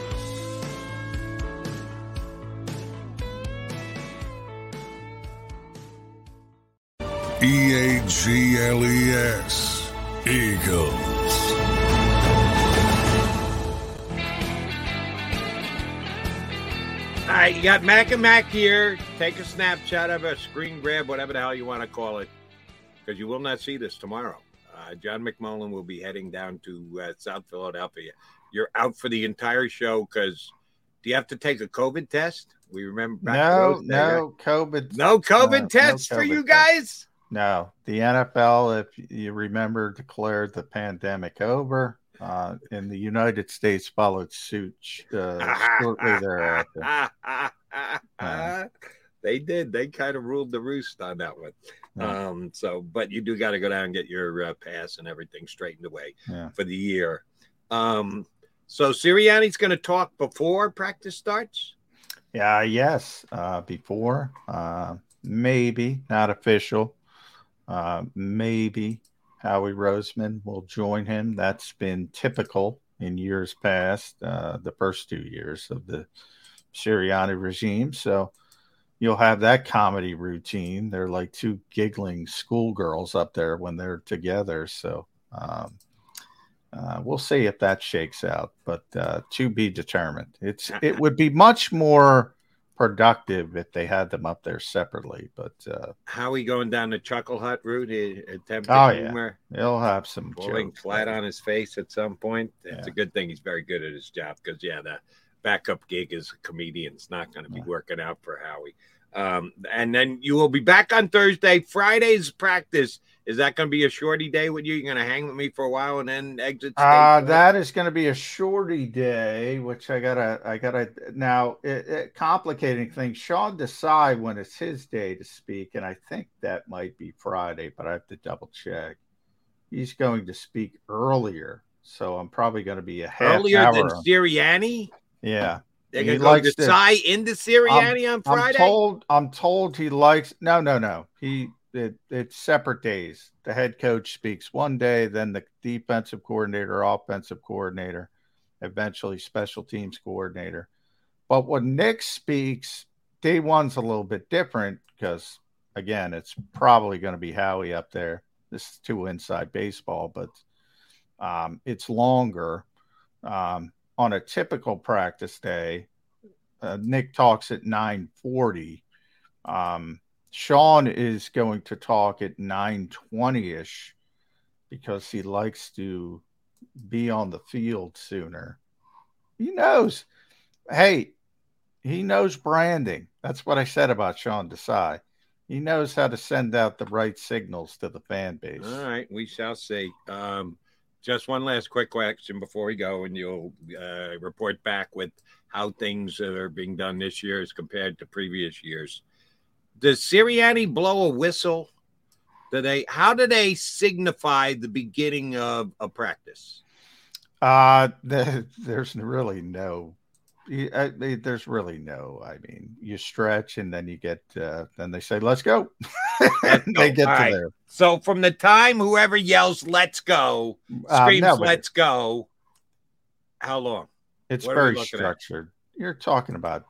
EAGLES, Eagles. All right, you got Mac and Mac here. Take a snapshot of a screen grab, whatever the hell you want to call it, because you will not see this tomorrow. John McMullen will be heading down to South Philadelphia. You're out for the entire show because do you have to take a COVID test? We remember no COVID tests for you guys. No, the NFL, if you remember, declared the pandemic over, and the United States followed suit shortly thereafter. They did. They kind of ruled the roost on that one. Yeah. So, but you do got to go down and get your pass and everything straightened away for the year. So Sirianni's going to talk before practice starts? Yes, before. Maybe, not official. Maybe Howie Roseman will join him. That's been typical in years past, the first 2 years of the Sirianni regime. So you'll have that comedy routine. They're like two giggling schoolgirls up there when they're together. So we'll see if that shakes out, but to be determined. It would be much more productive if they had them up there separately. But Howie going down the Chuckle Hut route, attempting humor. He'll have some falling flat on his face at some point. It's a good thing he's very good at his job, because the backup gig as a comedian is not going to be working out for Howie. And then you will be back on Thursday. Friday's practice. Is that going to be a shorty day with you? You're going to hang with me for a while and then exit? That is going to be a shorty day, which I gotta now complicating things. Sean Desai, when it's his day to speak, and I think that might be Friday, but I have to double check. He's going to speak earlier. So I'm probably going to be a half hour than Sirianni. Yeah. They're going to go Desai into Sirianni on Friday? I'm told he likes – no. It's separate days. The head coach speaks one day, then the defensive coordinator, offensive coordinator, eventually special teams coordinator. But when Nick speaks, day one's a little bit different because, again, it's probably going to be Howie up there. This is too inside baseball, but it's longer. On a typical practice day, Nick talks at 9:40. Sean is going to talk at 9:20-ish because he likes to be on the field sooner. He knows. Hey, he knows branding. That's what I said about Sean Desai. He knows how to send out the right signals to the fan base. All right, we shall see. Just one last quick question before we go, and you'll report back with how things are being done this year as compared to previous years. Does Sirianni blow a whistle? How do they signify the beginning of a practice? There's really no, you stretch and then you get, then they say, let's go. They get to there. So from the time whoever yells, let's go, screams, let's go. How long? It's very structured. You're talking about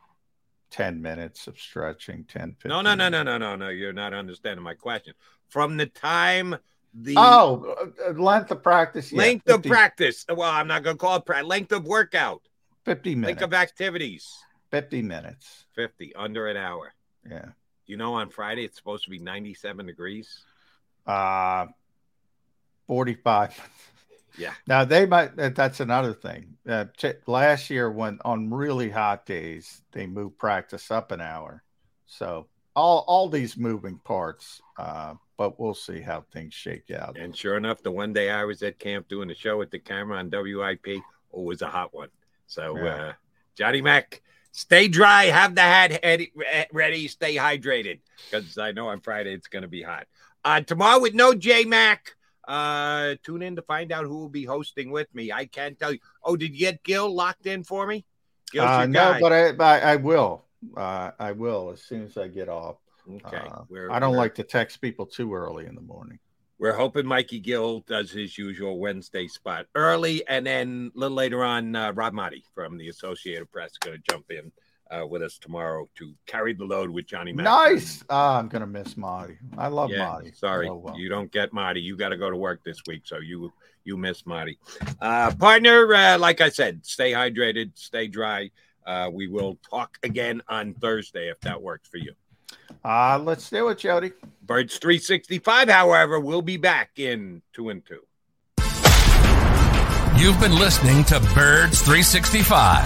10 minutes of stretching, 10, 15. No. You're not understanding my question. From the time length of practice. Length of practice. Well, I'm not going to call it practice. Length of workout. 50 minutes. Think of activities. 50 minutes. 50, under an hour. Yeah. You know, on Friday, it's supposed to be 97 degrees. 45. Yeah. Now, they might, that's another thing. Last year, when on really hot days, they moved practice up an hour. So all these moving parts, but we'll see how things shake out. And sure enough, the one day I was at camp doing a show with the camera on WIP, it was a hot one. So, Johnny Mac, stay dry, have the hat ready, stay hydrated, because I know on Friday it's going to be hot. Tomorrow with no J Mac, tune in to find out who will be hosting with me. I can't tell you. Oh, did you get Gil locked in for me? Gil's your guy. No, but I will. I will as soon as I get off. Okay. I don't like to text people too early in the morning. We're hoping Mikey Gill does his usual Wednesday spot early, and then a little later on, Rob Motti from the Associated Press is going to jump in with us tomorrow to carry the load with Johnny Mack. Nice. I'm going to miss Motti. I love Motti. Sorry, you don't get Motti. You got to go to work this week, so you miss Motti. Partner, like I said, stay hydrated, stay dry. We will talk again on Thursday if that works for you. Let's do it, Jody. Birds 365, however, will be back in 2 and 2. You've been listening to Birds 365,